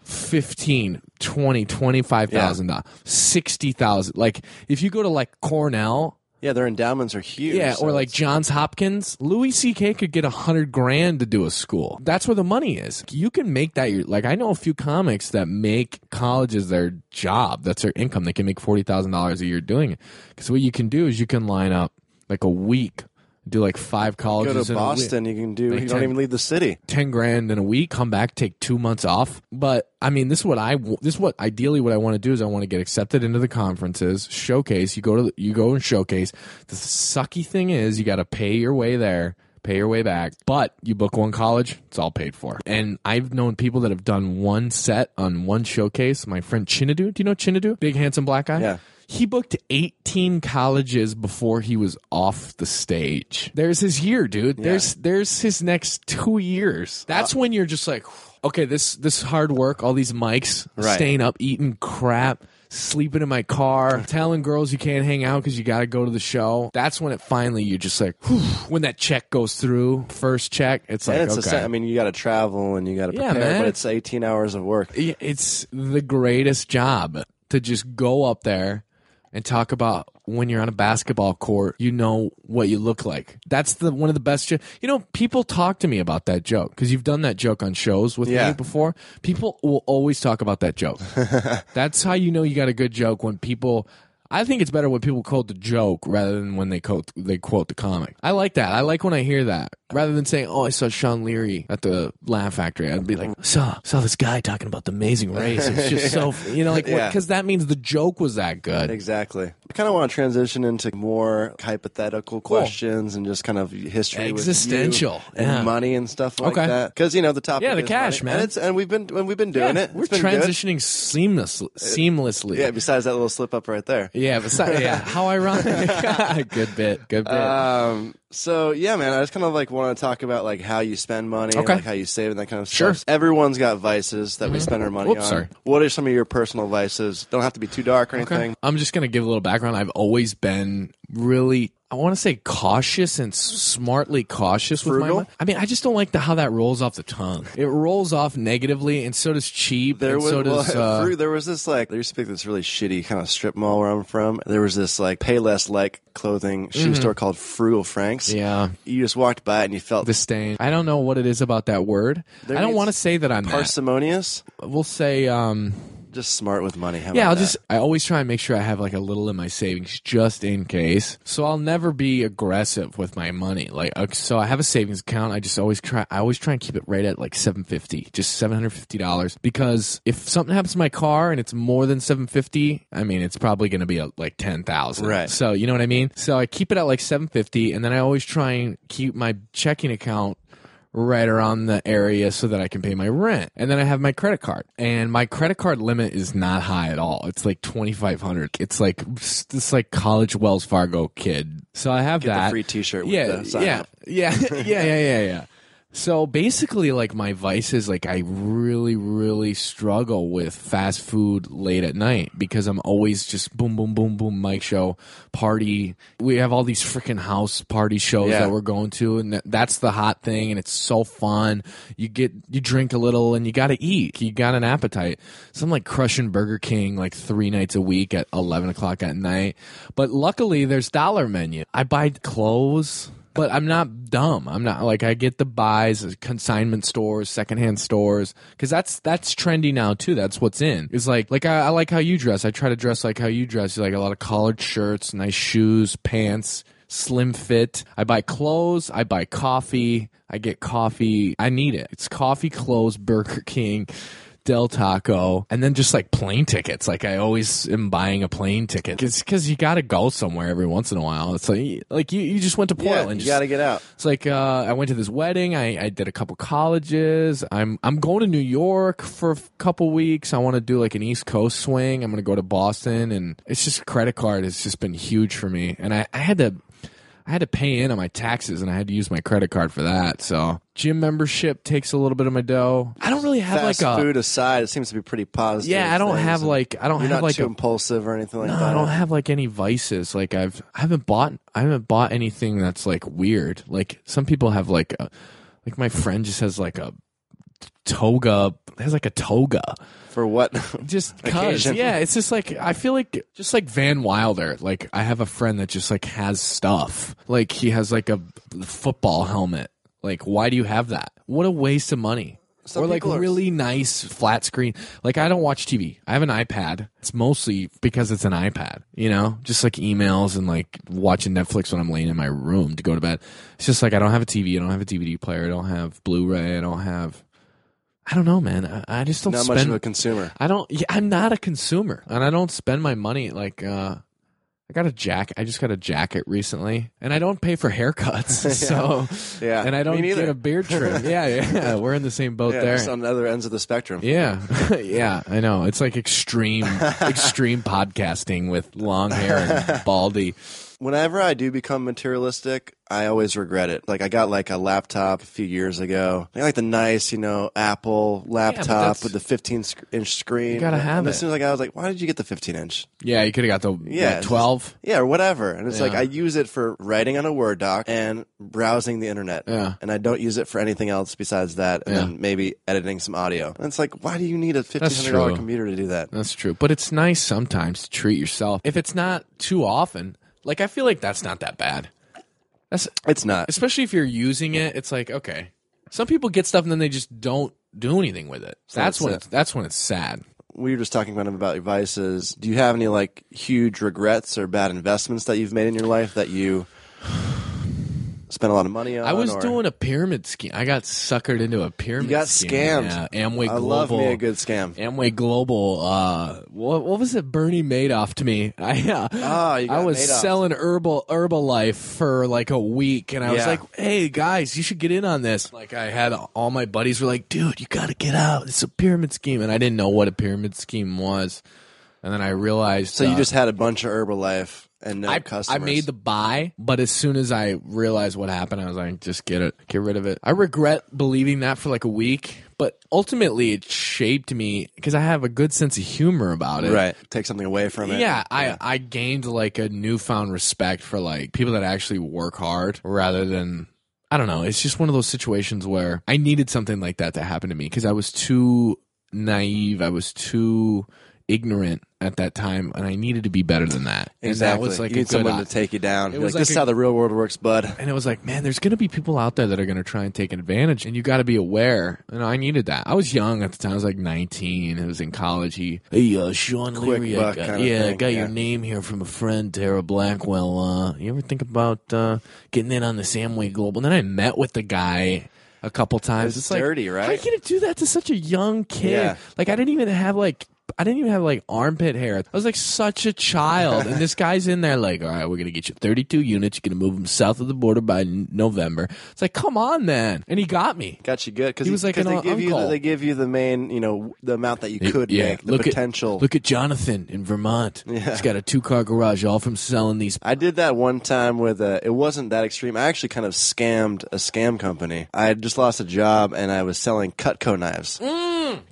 $15,000, $20,000, $25,000, $60,000. Like, if you go to, like, Cornell... Yeah, their endowments are huge. Yeah, or like Johns Hopkins. Louis C.K. could get $100,000 to do a school. That's where the money is. You can make that. Like I know a few comics that make colleges their job. That's their income. They can make $40,000 a year doing it. Because what you can do is you can line up like a week, do like 5 colleges. Go to Boston. You can do. You don't even leave the city. $10,000 in a week. Come back. Take 2 months off. But I mean, what I want to do is I want to get accepted into the conferences, showcase. You go and showcase. The sucky thing is you got to pay your way there, pay your way back. But you book one college, it's all paid for. And I've known people that have done one set on one showcase. My friend Chinadu. Do you know Chinadu? Big handsome black guy. Yeah. He booked 18 colleges before he was off the stage. There's his year, dude. Yeah. There's his next 2 years. That's when you're just like, okay, this hard work, all these mics, staying up, eating crap, sleeping in my car, telling girls you can't hang out because you got to go to the show. That's when it finally, you're just like, whew, when that check goes through, first check, it's like, okay. I mean, you got to travel and you got to prepare, but it's 18 hours of work. It's the greatest job to just go up there and talk about when you're on a basketball court, you know what you look like. That's one of the best jokes. You know, people talk to me about that joke because you've done that joke on shows with me before. People will always talk about that joke. That's how you know you got a good joke when people... I think it's better when people quote the joke rather than when they quote the comic. I like that. I like when I hear that. Rather than saying, oh, I saw Sean Leary at the Laugh Factory, I'd be like, saw this guy talking about The Amazing Race. It's just because that means the joke was that good. Exactly. I kind of want to transition into more hypothetical questions and just kind of history, existential, with you and money and stuff like that. Because the topic, the cash, money, man. And we've been doing it. We're transitioning seamlessly. Yeah. Besides that little slip up right there. Yeah. Besides, how ironic. Good bit. So yeah, man, I just kind of want to talk about how you spend money, and how you save, and that kind of stuff. Sure. Everyone's got vices that we spend our money on. Sorry. What are some of your personal vices? Don't have to be too dark or anything. I'm just gonna give a little background. I've always been really, I want to say, cautious and smartly cautious with my money. I mean, I just don't like how that rolls off the tongue. It rolls off negatively, and so does cheap. There was this there used to be this really shitty kind of strip mall where I'm from. There was this pay less clothing shoe store called Frugal Frank's. Yeah, you just walked by it and you felt disdain. I don't know what it is about that word. I don't want to say that I'm parsimonious. We'll say. Just smart with money. I always try and make sure I have a little in my savings just in case. So I'll never be aggressive with my money. So I have a savings account. I always try and keep it right at $750, just $750, because if something happens to my car and it's more than $750, I mean, it's probably going to be $10,000. Right. So you know what I mean? So I keep it at $750, and then I always try and keep my checking account right around the area so that I can pay my rent. And then I have my credit card. And my credit card limit is not high at all. It's $2,500. It's this college Wells Fargo kid. So I have that. Get the free t-shirt with the sign up. Yeah. So basically, my vices, I really, really struggle with fast food late at night because I'm always just boom, boom, boom, boom, mic show, party. We have all these freaking house party shows that we're going to, and that's the hot thing, and it's so fun. You drink a little, and you got to eat. You got an appetite. So I'm crushing Burger King 3 nights a week at 11 o'clock at night. But luckily, there's dollar menu. I buy clothes. But I'm not dumb. I'm not I get the buys, consignment stores, secondhand stores, because that's trendy now too. That's what's in. It's I like how you dress. I try to dress like how you dress. You a lot of collared shirts, nice shoes, pants, slim fit. I buy clothes. I buy coffee. I get coffee. I need it. It's coffee, clothes, Burger King, Del Taco, and then just plane tickets. I always am buying a plane ticket. It's because you got to go somewhere every once in a while. It's you just went to Portland. Yeah, you got to get out. It's I went to this wedding. I did a couple colleges. I'm going to New York for a couple weeks. I want to do an East Coast swing. I'm going to go to Boston, and it's just credit card has just been huge for me. And I had to pay in on my taxes, and I had to use my credit card for that. So gym membership takes a little bit of my dough. I don't really have fast food aside, it seems to be pretty positive. Yeah, I don't have you're not too impulsive or anything that. I don't have any vices. I haven't bought anything that's weird. Some people have my friend just has a toga. Has a toga. For what? Just cause. Yeah, it's just I feel just Van Wilder. I have a friend that just has stuff. He has a football helmet. Why do you have that? What a waste of money. Some or really nice flat screen. I don't watch TV. I have an iPad. It's mostly because it's an iPad, just emails and watching Netflix when I'm laying in my room to go to bed. It's just I don't have a TV. I don't have a DVD player. I don't have Blu-ray. I don't know, man. I just don't spend. Not much of a consumer. I'm not a consumer, and I don't spend my money I got a jacket. I just got a jacket recently, and I don't pay for haircuts. So yeah, and I don't get a beard trim. Yeah. We're in the same boat there. Just on the other ends of the spectrum. Yeah, yeah. I know it's extreme podcasting with long hair and baldy. Whenever I do become materialistic, I always regret it. I got a laptop a few years ago. I got the nice, Apple laptop with the 15-inch screen. You gotta have it. As soon as I was why did you get the 15-inch? Yeah, you could have got the 12. Yeah, or whatever. And it's I use it for writing on a Word doc and browsing the internet. Yeah. And I don't use it for anything else besides that, and then maybe editing some audio. And it's why do you need a $1,500 computer to do that? That's true. But it's nice sometimes to treat yourself. If it's not too often. I feel that's not that bad. It's not. Especially if you're using it, it's okay. Some people get stuff and then they just don't do anything with it. That's when it's sad. we were just talking about your vices. Do you have any like huge regrets or bad investments that you've made in your life that you spent a lot of money on? I was doing a pyramid scheme. I got suckered into a pyramid scheme. Scammed. Yeah. Amway Global. I love me a good scam. Amway Global. What was it? Bernie Madoff to me. I was selling Herbalife for like a week, and I was like, "Hey guys, you should get in on this." Like I had all my buddies were like, "Dude, you got to get out. It's a pyramid scheme," and I didn't know what a pyramid scheme was. And then I realized. So you just had a bunch of Herbalife. And no customers. I made the buy, but as soon as I realized what happened, I was like, just get it. Get rid of it. I regret believing that for like a week, but ultimately it shaped me because I have a good sense of humor about it. Right. Take something away from it. Yeah. I gained like a newfound respect for like people that actually work hard rather than... I don't know. It's just one of those situations where I needed something like that to happen to me because I was too naive. I was too... ignorant at that time, and I needed to be better than that. Exactly. And that was like you need someone to take you down. It was like, this is how the real world works, bud. And it was like, man, there's going to be people out there that are going to try and take advantage, and you got to be aware. And I needed that. I was young at the time. I was like 19. I was in college. Hey, Sean Leary. I got your name here from a friend, Tara Blackwell. You ever think about getting in on the Amway Global? And then I met with the guy a couple times. It's like, dirty, right? How are you going to do that to such a young kid? Yeah. Like, I didn't even have armpit hair. I was like such a child. And this guy's in there like, all right, we're going to get you 32 units. You're going to move them south of the border by November. It's like, come on, man. And he got me. Got you good. Because like they give you the main, the amount that you could make, the potential. Look at Jonathan in Vermont. Yeah. He's got a 2-car garage all from selling these. I did that one time with it wasn't that extreme. I actually kind of scammed a scam company. I had just lost a job and I was selling Cutco knives.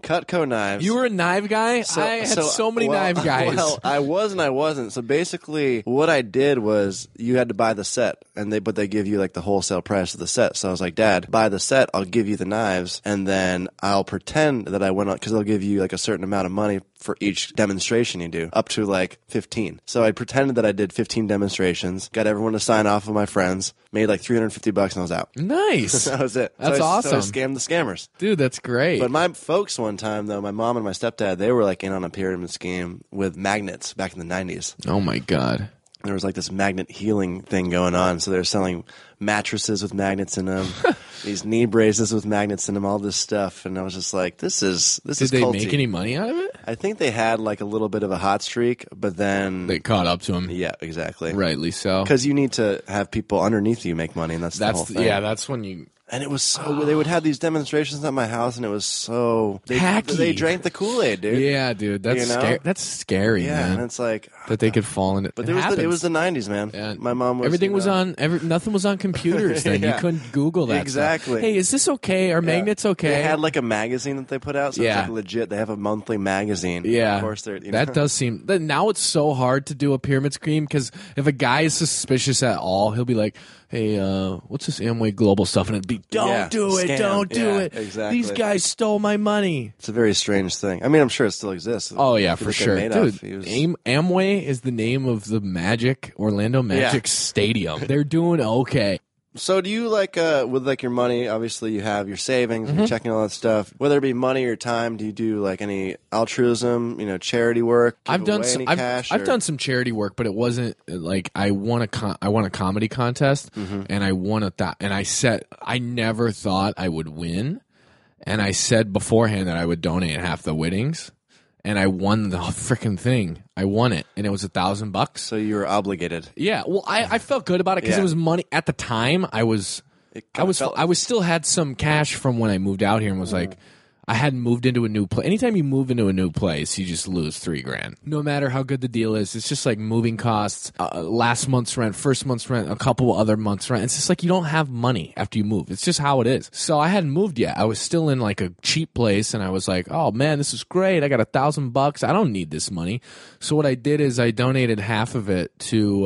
Cutco knives. You were a knife guy? I had so many knife guys. Well, I was and I wasn't. So basically what I did was you had to buy the set, but they give you like the wholesale price of the set. So I was like, Dad, buy the set. I'll give you the knives, and then I'll pretend that I went on because they'll give you like a certain amount of money for each demonstration you do, up to like 15. So I pretended that I did 15 demonstrations, got everyone to sign off of my friends, made like $350, and I was out. Nice. That was it. That's awesome. So I scammed the scammers. Dude, that's great. But my folks one time, though, my mom and my stepdad, they were like in on a pyramid scheme with magnets back in the 90s. Oh my God. There was like this magnet healing thing going on. So they were selling mattresses with magnets in them, these knee braces with magnets in them, all this stuff. And I was just like, this is culty. Did they make any money out of it? I think they had like a little bit of a hot streak, but then... They caught up to them. Yeah, exactly. Rightly so. Because you need to have people underneath you make money, and that's the whole thing. Yeah, that's when you... And it was so... They would have these demonstrations at my house, and it was so... Hacky. They drank the Kool-Aid, dude. Yeah, dude. That's scary, yeah, man. And it's like... That they could fall into... But it was the 90's, man. Yeah. My mom was... Everything was on... Nothing was on computers then. Yeah. You couldn't Google that Exactly. Stuff. Hey, is this okay? Are magnets okay? They had like a magazine that they put out, so it's like legit. They have a monthly magazine. Yeah. Of course, that does seem... Now it's so hard to do a pyramid scheme, because if a guy is suspicious at all, he'll be like... Hey, what's this Amway Global stuff? And it'd be, don't do it. Exactly. These guys stole my money. It's a very strange thing. I mean, I'm sure it still exists. Oh, yeah, for sure. Dude, Amway is the name of the Orlando Magic Stadium. They're doing okay. So do you like, with like your money, obviously you have your savings, you're checking all that stuff, whether it be money or time, do you do like any altruism, charity work? I've done some charity work, but it wasn't like I won a comedy contest and I won and I never thought I would win, and I said beforehand that I would donate half the winnings. And I won the freaking thing. I won it, and it was $1,000. So you were obligated. Yeah. Well, I felt good about it because it was money at the time. I still had some cash from when I moved out here, and was like, I hadn't moved into a new place. Anytime you move into a new place, you just lose $3,000, no matter how good the deal is. It's just like moving costs, last month's rent, first month's rent, a couple other months' rent. It's just like you don't have money after you move. It's just how it is. So I hadn't moved yet. I was still in like a cheap place, and I was like, "Oh man, this is great! I got $1,000. I don't need this money." So what I did is I donated half of it to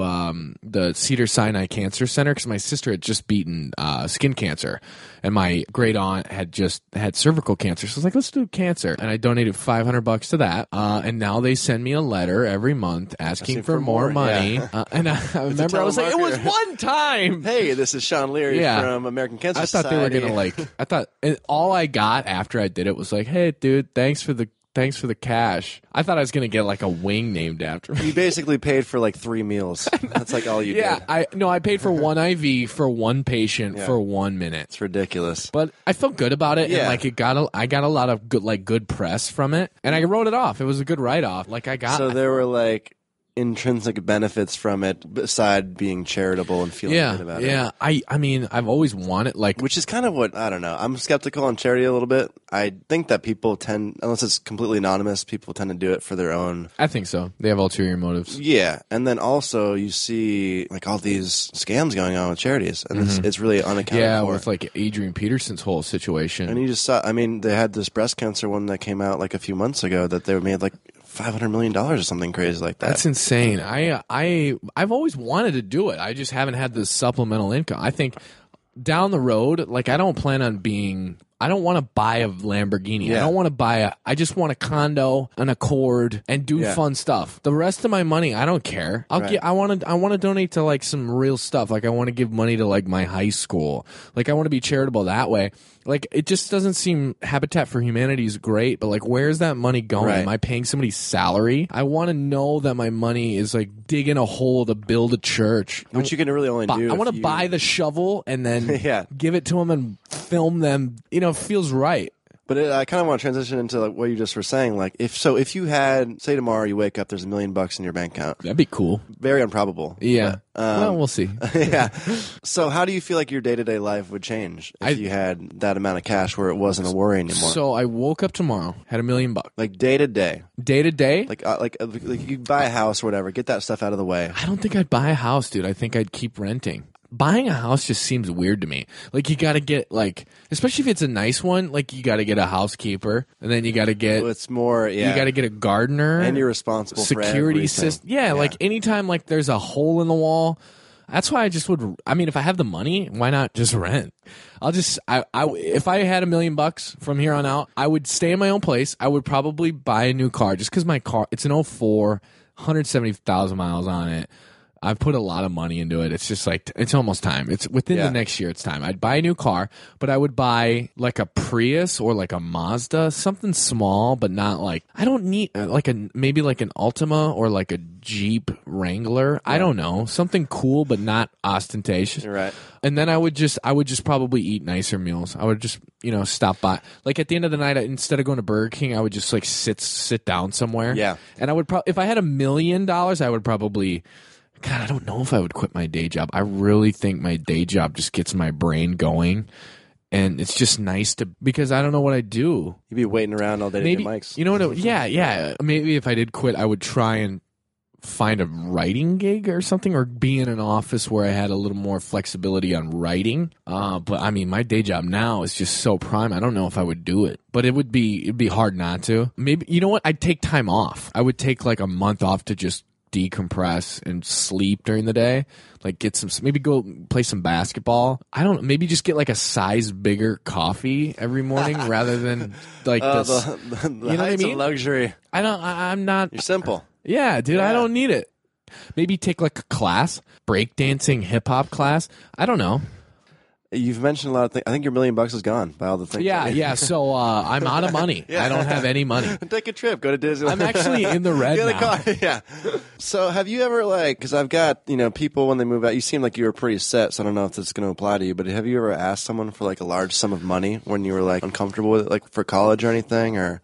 the Cedars-Sinai Cancer Center, because my sister had just beaten skin cancer, and my great aunt had just had cervical cancer. So I was like, let's do cancer. And I donated $500 to that. And now they send me a letter every month asking for more money. Yeah. And I remember I was like, it was one time. Hey, this is Sean Leary from American Cancer Society. I thought they were going to like, and all I got after I did it was like, hey, dude, thanks for the Thanks for the cash. I thought I was going to get like a wing named after me. You basically paid for like 3 meals. That's like all you did. I paid for one IV for one patient for 1 minute. It's ridiculous. But I felt good about it. Yeah. And like I got a lot of good press from it. And I wrote it off. It was a good write-off. So there were like intrinsic benefits from it beside being charitable and feeling good about it. Yeah. I mean, I've always wanted which is kind of what, I don't know. I'm skeptical on charity a little bit. I think that people tend, unless it's completely anonymous, people tend to do it for their own. I think so. They have ulterior motives. Yeah. And then also you see like all these scams going on with charities, and it's really unaccounted for. Yeah, with like Adrian Peterson's whole situation. And you just saw, I mean, they had this breast cancer one that came out like a few months ago that they made like $500 million or something crazy like that. That's insane. I've always wanted to do it. I just haven't had this supplemental income. I think down the road, I don't plan on being... I don't want to buy a Lamborghini. Yeah. I don't want to buy I just want a condo, an Accord, and do fun stuff. The rest of my money, I don't care. I want to donate to some real stuff. I want to give money to my high school. I want to be charitable that way. It just doesn't seem Habitat for Humanity is great, but where's that money going? Right. Am I paying somebody's salary? I want to know that my money is digging a hole to build a church, which you can really only do. I want to buy the shovel and then give it to them and film them. It feels right. But I kind of want to transition into what you just were saying. If you had, say tomorrow you wake up, there's $1 million in your bank account. That'd be cool. Very improbable. Yeah. But, we'll see. Yeah. So how do you feel your day-to-day life would change if you had that amount of cash where it wasn't a worry anymore? So I woke up tomorrow, had $1 million. Day-to-day? Day-to-day? You buy a house or whatever. Get that stuff out of the way. I don't think I'd buy a house, dude. I think I'd keep renting. Buying a house just seems weird to me. You got to get, especially if it's a nice one, you got to get a housekeeper, and then you got to get... Well, it's more, you got to get a gardener. And you're responsible for everything. Security system. Yeah, anytime, there's a hole in the wall, that's why I just would... I mean, if I have the money, why not just rent? If I had $1 million from here on out, I would stay in my own place. I would probably buy a new car, just because my car, it's an 04, 170,000 miles on it. I've put a lot of money into it. It's just it's almost time. It's within the next year. It's time. I'd buy a new car, but I would buy a Prius or a Mazda, something small, but not I don't need maybe an Altima or a Jeep Wrangler. Yeah. I don't know, something cool but not ostentatious. You're right. And then I would just probably eat nicer meals. I would just stop by. At the end of the night, instead of going to Burger King, I would just sit down somewhere. Yeah. And I would if I had $1 million, I would probably. God, I don't know if I would quit my day job. I really think my day job just gets my brain going, and it's just nice because I don't know what I do. You'd be waiting around all day to get mics. You know what? Yeah. Maybe if I did quit, I would try and find a writing gig or something, or be in an office where I had a little more flexibility on writing. But I mean, my day job now is just so prime. I don't know if I would do it, but it'd be hard not to. Maybe, you know what? I'd take time off. I would take a month off to just decompress and sleep during the day. Get some, maybe go play some basketball. I don't know, maybe just get a size bigger coffee every morning rather than this. The you know what I mean? Luxury. I'm not. You're simple. Yeah, dude. Yeah. I don't need it. Maybe take a class, breakdancing, hip hop class. I don't know. You've mentioned a lot of things. I think your $1 million is gone by all the things. Yeah, yeah. So I'm out of money. Yeah. I don't have any money. Take a trip. Go to Disneyland. I'm actually in the red now. Yeah. So have you ever because I've got people when they move out. You seem like you were pretty set. So I don't know if that's going to apply to you. But have you ever asked someone for a large sum of money when you were uncomfortable with it, for college or anything? Or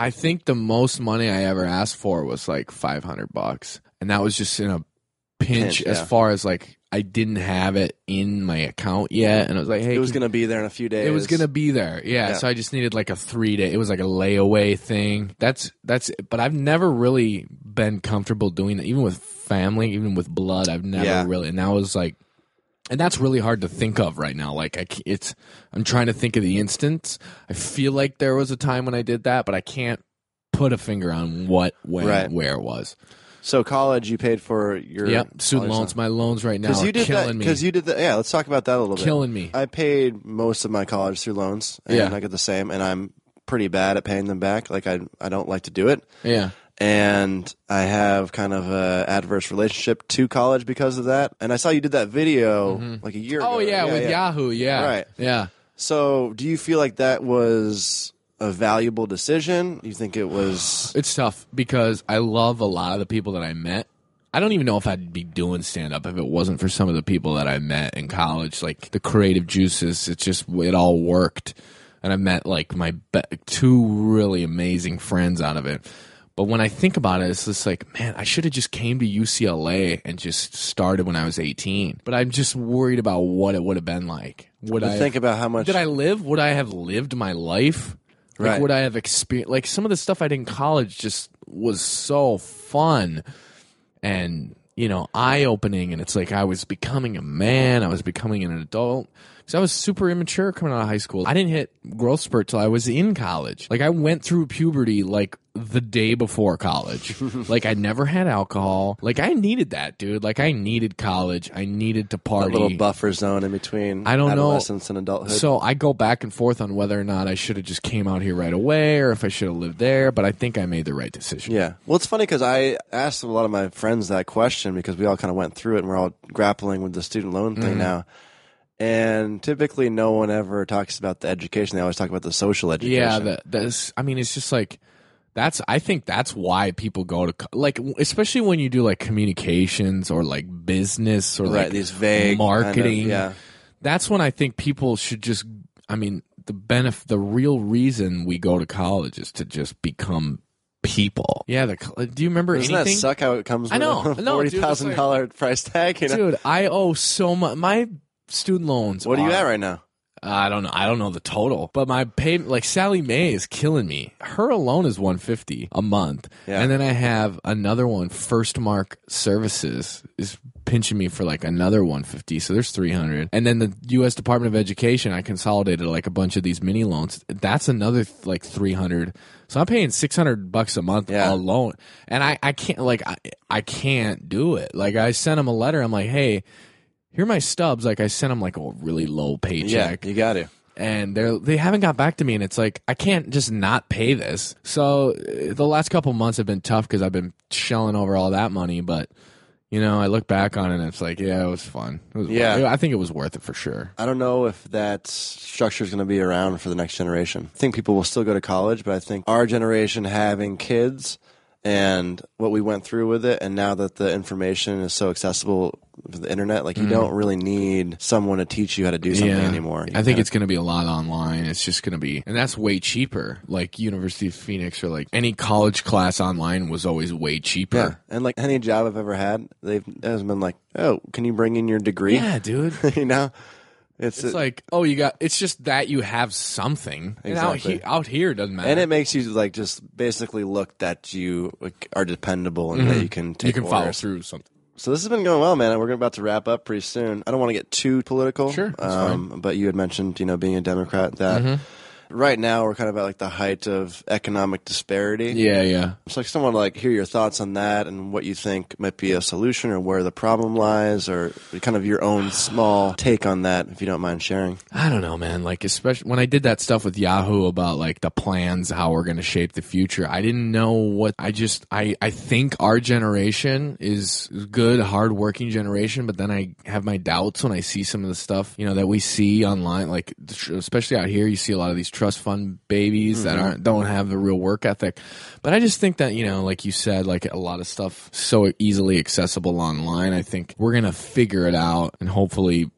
I think the most money I ever asked for was $500, and that was just in a pinch as far as I didn't have it in my account yet, and I was like, hey. It was going to be there in a few days. It was going to be there, yeah. So I just needed a 3-day. It was a layaway thing. That's. But I've never really been comfortable doing that, even with family, even with blood. I've never really. And that was and that's really hard to think of right now. I'm trying to think of the instance. I feel like there was a time when I did that, but I can't put a finger on what, when, where it was. So college, you paid for your student loans. Stuff. My loans right now are killing me. Because you did that. Yeah, let's talk about that a little bit. Killing me. I paid most of my college through loans, and I get the same, and I'm pretty bad at paying them back. I don't like to do it. Yeah. And I have kind of an adverse relationship to college because of that. And I saw you did that video a year ago. Oh, yeah, with Yahoo. Yeah. Right. Yeah. So do you feel like that was a valuable decision? You think it was... It's tough because I love a lot of the people that I met. I don't even know if I'd be doing stand-up if it wasn't for some of the people that I met in college. Like, the creative juices, it all worked. And I met, like, my two really amazing friends out of it. But when I think about it, it's just like, man, I should have just came to UCLA and just started when I was 18. But I'm just worried about what it would have been like. Think about how much... Did I live? Would I have lived my life? Like, right. Would I have experienced... Like, some of the stuff I did in college just was so fun. And, you know, eye-opening, and it's like I was becoming a man. I was becoming an adult. So I was super immature coming out of high school. I didn't hit growth spurt till I was in college. Like, I went through puberty, like, the day before college. Like, I never had alcohol. Like, I needed that, dude. Like, I needed college. I needed to party. A little buffer zone in between adolescence and adulthood. So I go back and forth on whether or not I should have just came out here right away or if I should have lived there, but I think I made the right decision. Yeah. Well, it's funny because I asked a lot of my friends that question because we all kind of went through it and we're all grappling with the student loan thing now. And typically no one ever talks about the education. They always talk about the social education. Yeah, it's just like... I think that's why people go to, like, especially when you do, like, communications or, like, business or, like, these vague marketing. Kind of, yeah. That's when I think people should just, I mean, the real reason we go to college is to just become people. Yeah. Do you remember anything? Doesn't that suck how it comes with a $40,000 price tag? You know? Dude, I owe so much. My student loans. What are you at right now? I don't know the total, but my payment, like Sally Mae, is killing me. Her alone is $150 a month, yeah. And then I have another one. First Mark Services is pinching me for like another $150, so there's $300. And then the U.S. Department of Education, I consolidated like a bunch of these mini loans. That's another like $300. So I'm paying $600 a month alone, and I can't I can't do it. Like I sent them a letter. I'm like, hey. Here are my stubs. Like I sent them like a really low paycheck. Yeah, you got it. And they haven't got back to me, and it's like I can't just not pay this. So the last couple months have been tough because I've been shelling over all that money. But you know, I look back on it, and it's like, yeah, it was fun. I think it was worth it for sure. I don't know if that structure is going to be around for the next generation. I think people will still go to college, but I think our generation having kids and what we went through with it, and now that the information is so accessible. The internet, like you don't really need someone to teach you how to do something anymore. I think it's going to be a lot online. It's just going to be, and that's way cheaper. Like University of Phoenix or like any college class online was always way cheaper. Yeah. And like any job I've ever had, they've has been like, oh, can you bring in your degree? Yeah, dude. You know, it's like, oh, you got. It's just that you have something. Exactly. And out here, it doesn't matter. And it makes you like just basically look that you are dependable and that you can take. You can follow through something. So this has been going well, man. We're about to wrap up pretty soon. I don't want to get too political. Sure, that's fine. But you had mentioned, you know, being a Democrat, that right now we're kind of at like the height of economic disparity. Yeah, yeah. So like someone like hear your thoughts on that and what you think might be a solution or where the problem lies or kind of your own small take on that, if you don't mind sharing. I don't know, man. Like especially when I did that stuff with Yahoo about like the plans, how we're going to shape the future, I didn't know what I think our generation is good, hardworking generation, but then I have my doubts when I see some of the stuff, you know, that we see online, like especially out here, you see a lot of these trust fund babies that don't have the real work ethic. But I just think that, you know, like you said, like a lot of stuff so easily accessible online. I think we're going to figure it out and hopefully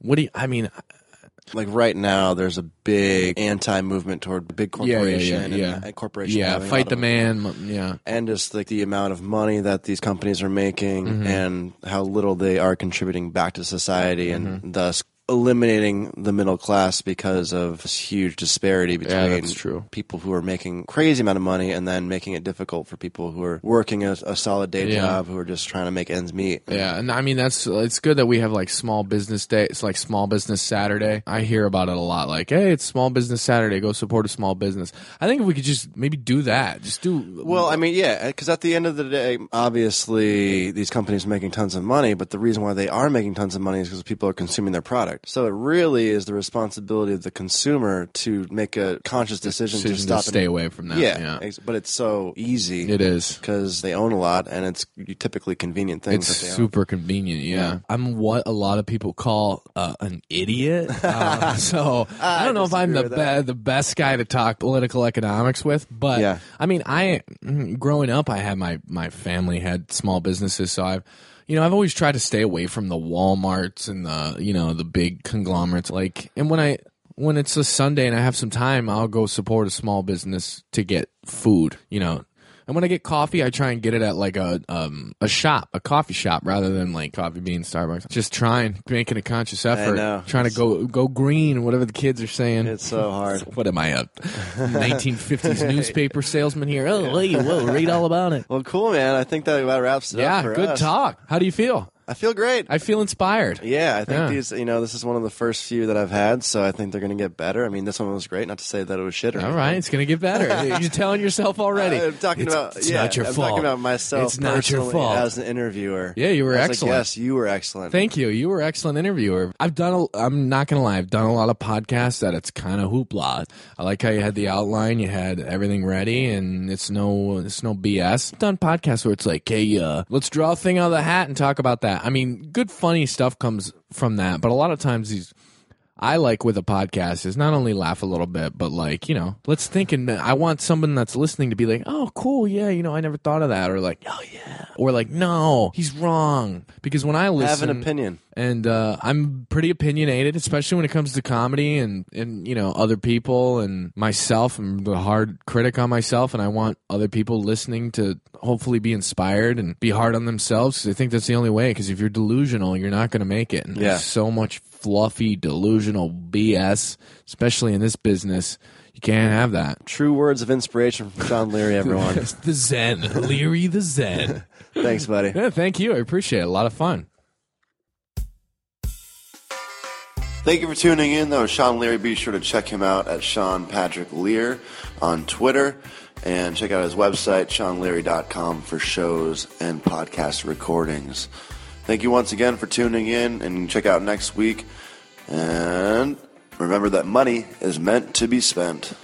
like right now there's a big anti-movement toward big corporation and corporation. Yeah, fight the man. Yeah. And just like the amount of money that these companies are making and how little they are contributing back to society and thus eliminating the middle class because of this huge disparity between people who are making crazy amount of money and then making it difficult for people who are working a solid day job who are just trying to make ends meet. Yeah, and I mean it's good that we have like small business day. It's like Small Business Saturday. I hear about it a lot. Like, hey, it's Small Business Saturday. Go support a small business. I think if we could just maybe do that. Just do well. I mean, yeah, because at the end of the day, obviously these companies are making tons of money, but the reason why they are making tons of money is because people are consuming their product. So it really is the responsibility of the consumer to make a conscious decision to stop, to stay away from that. Yeah. But it's so easy. It is, because they own a lot, and it's typically convenient things. It's that they super own. Convenient. Yeah. I'm what a lot of people call an idiot. So I don't know if I'm the best guy to talk political economics with, but yeah. I mean, growing up, I had my family had small businesses, so I've always tried to stay away from the Walmarts and the big conglomerates. And when it's a Sunday and I have some time, I'll go support a small business to get food, And when I get coffee, I try and get it at a coffee shop, rather than Coffee Bean, Starbucks. Just making a conscious effort, trying to go green, whatever the kids are saying. It's so hard. What am I, a 1950s newspaper salesman here? Oh, hey, well, read all about it. Well, cool, man. I think that about wraps it up for us. Yeah, good talk. How do you feel? I feel great. I feel inspired. Yeah, I think these, this is one of the first few that I've had, so I think they're going to get better. I mean, this one was great, not to say that it was shit or anything. All right, it's going to get better. You're telling yourself already. It's not your fault. I'm talking about myself. It's not your fault. As an interviewer. Yeah, you were excellent. Yes, you were excellent. Thank you. You were an excellent interviewer. I'm not going to lie, I've done a lot of podcasts that it's kind of hoopla. I like how you had the outline, you had everything ready, and it's no BS. I've done podcasts where it's like, hey, let's draw a thing out of the hat and talk about that. I mean, good funny stuff comes from that, but a lot of times with a podcast is not only laugh a little bit, but let's think, and I want someone that's listening to be like, oh, cool, yeah, I never thought of that, or like, oh, yeah, or like, no, he's wrong, because when I listen, I have an opinion, and I'm pretty opinionated, especially when it comes to comedy and other people and myself. I'm the hard critic on myself, and I want other people listening to hopefully be inspired and be hard on themselves, because I think that's the only way, because if you're delusional, you're not going to make it, and there's so much fluffy, delusional BS, especially in this business. You can't have that. True words of inspiration from Sean Leary, everyone. The Zen. Leary the Zen. Thanks, buddy. Yeah, thank you. I appreciate it. A lot of fun. Thank you for tuning in. That was Sean Leary. Be sure to check him out at Sean Patrick Lear on Twitter. And check out his website, SeanLeary.com, for shows and podcast recordings. Thank you once again for tuning in, and check out next week. And remember that money is meant to be spent.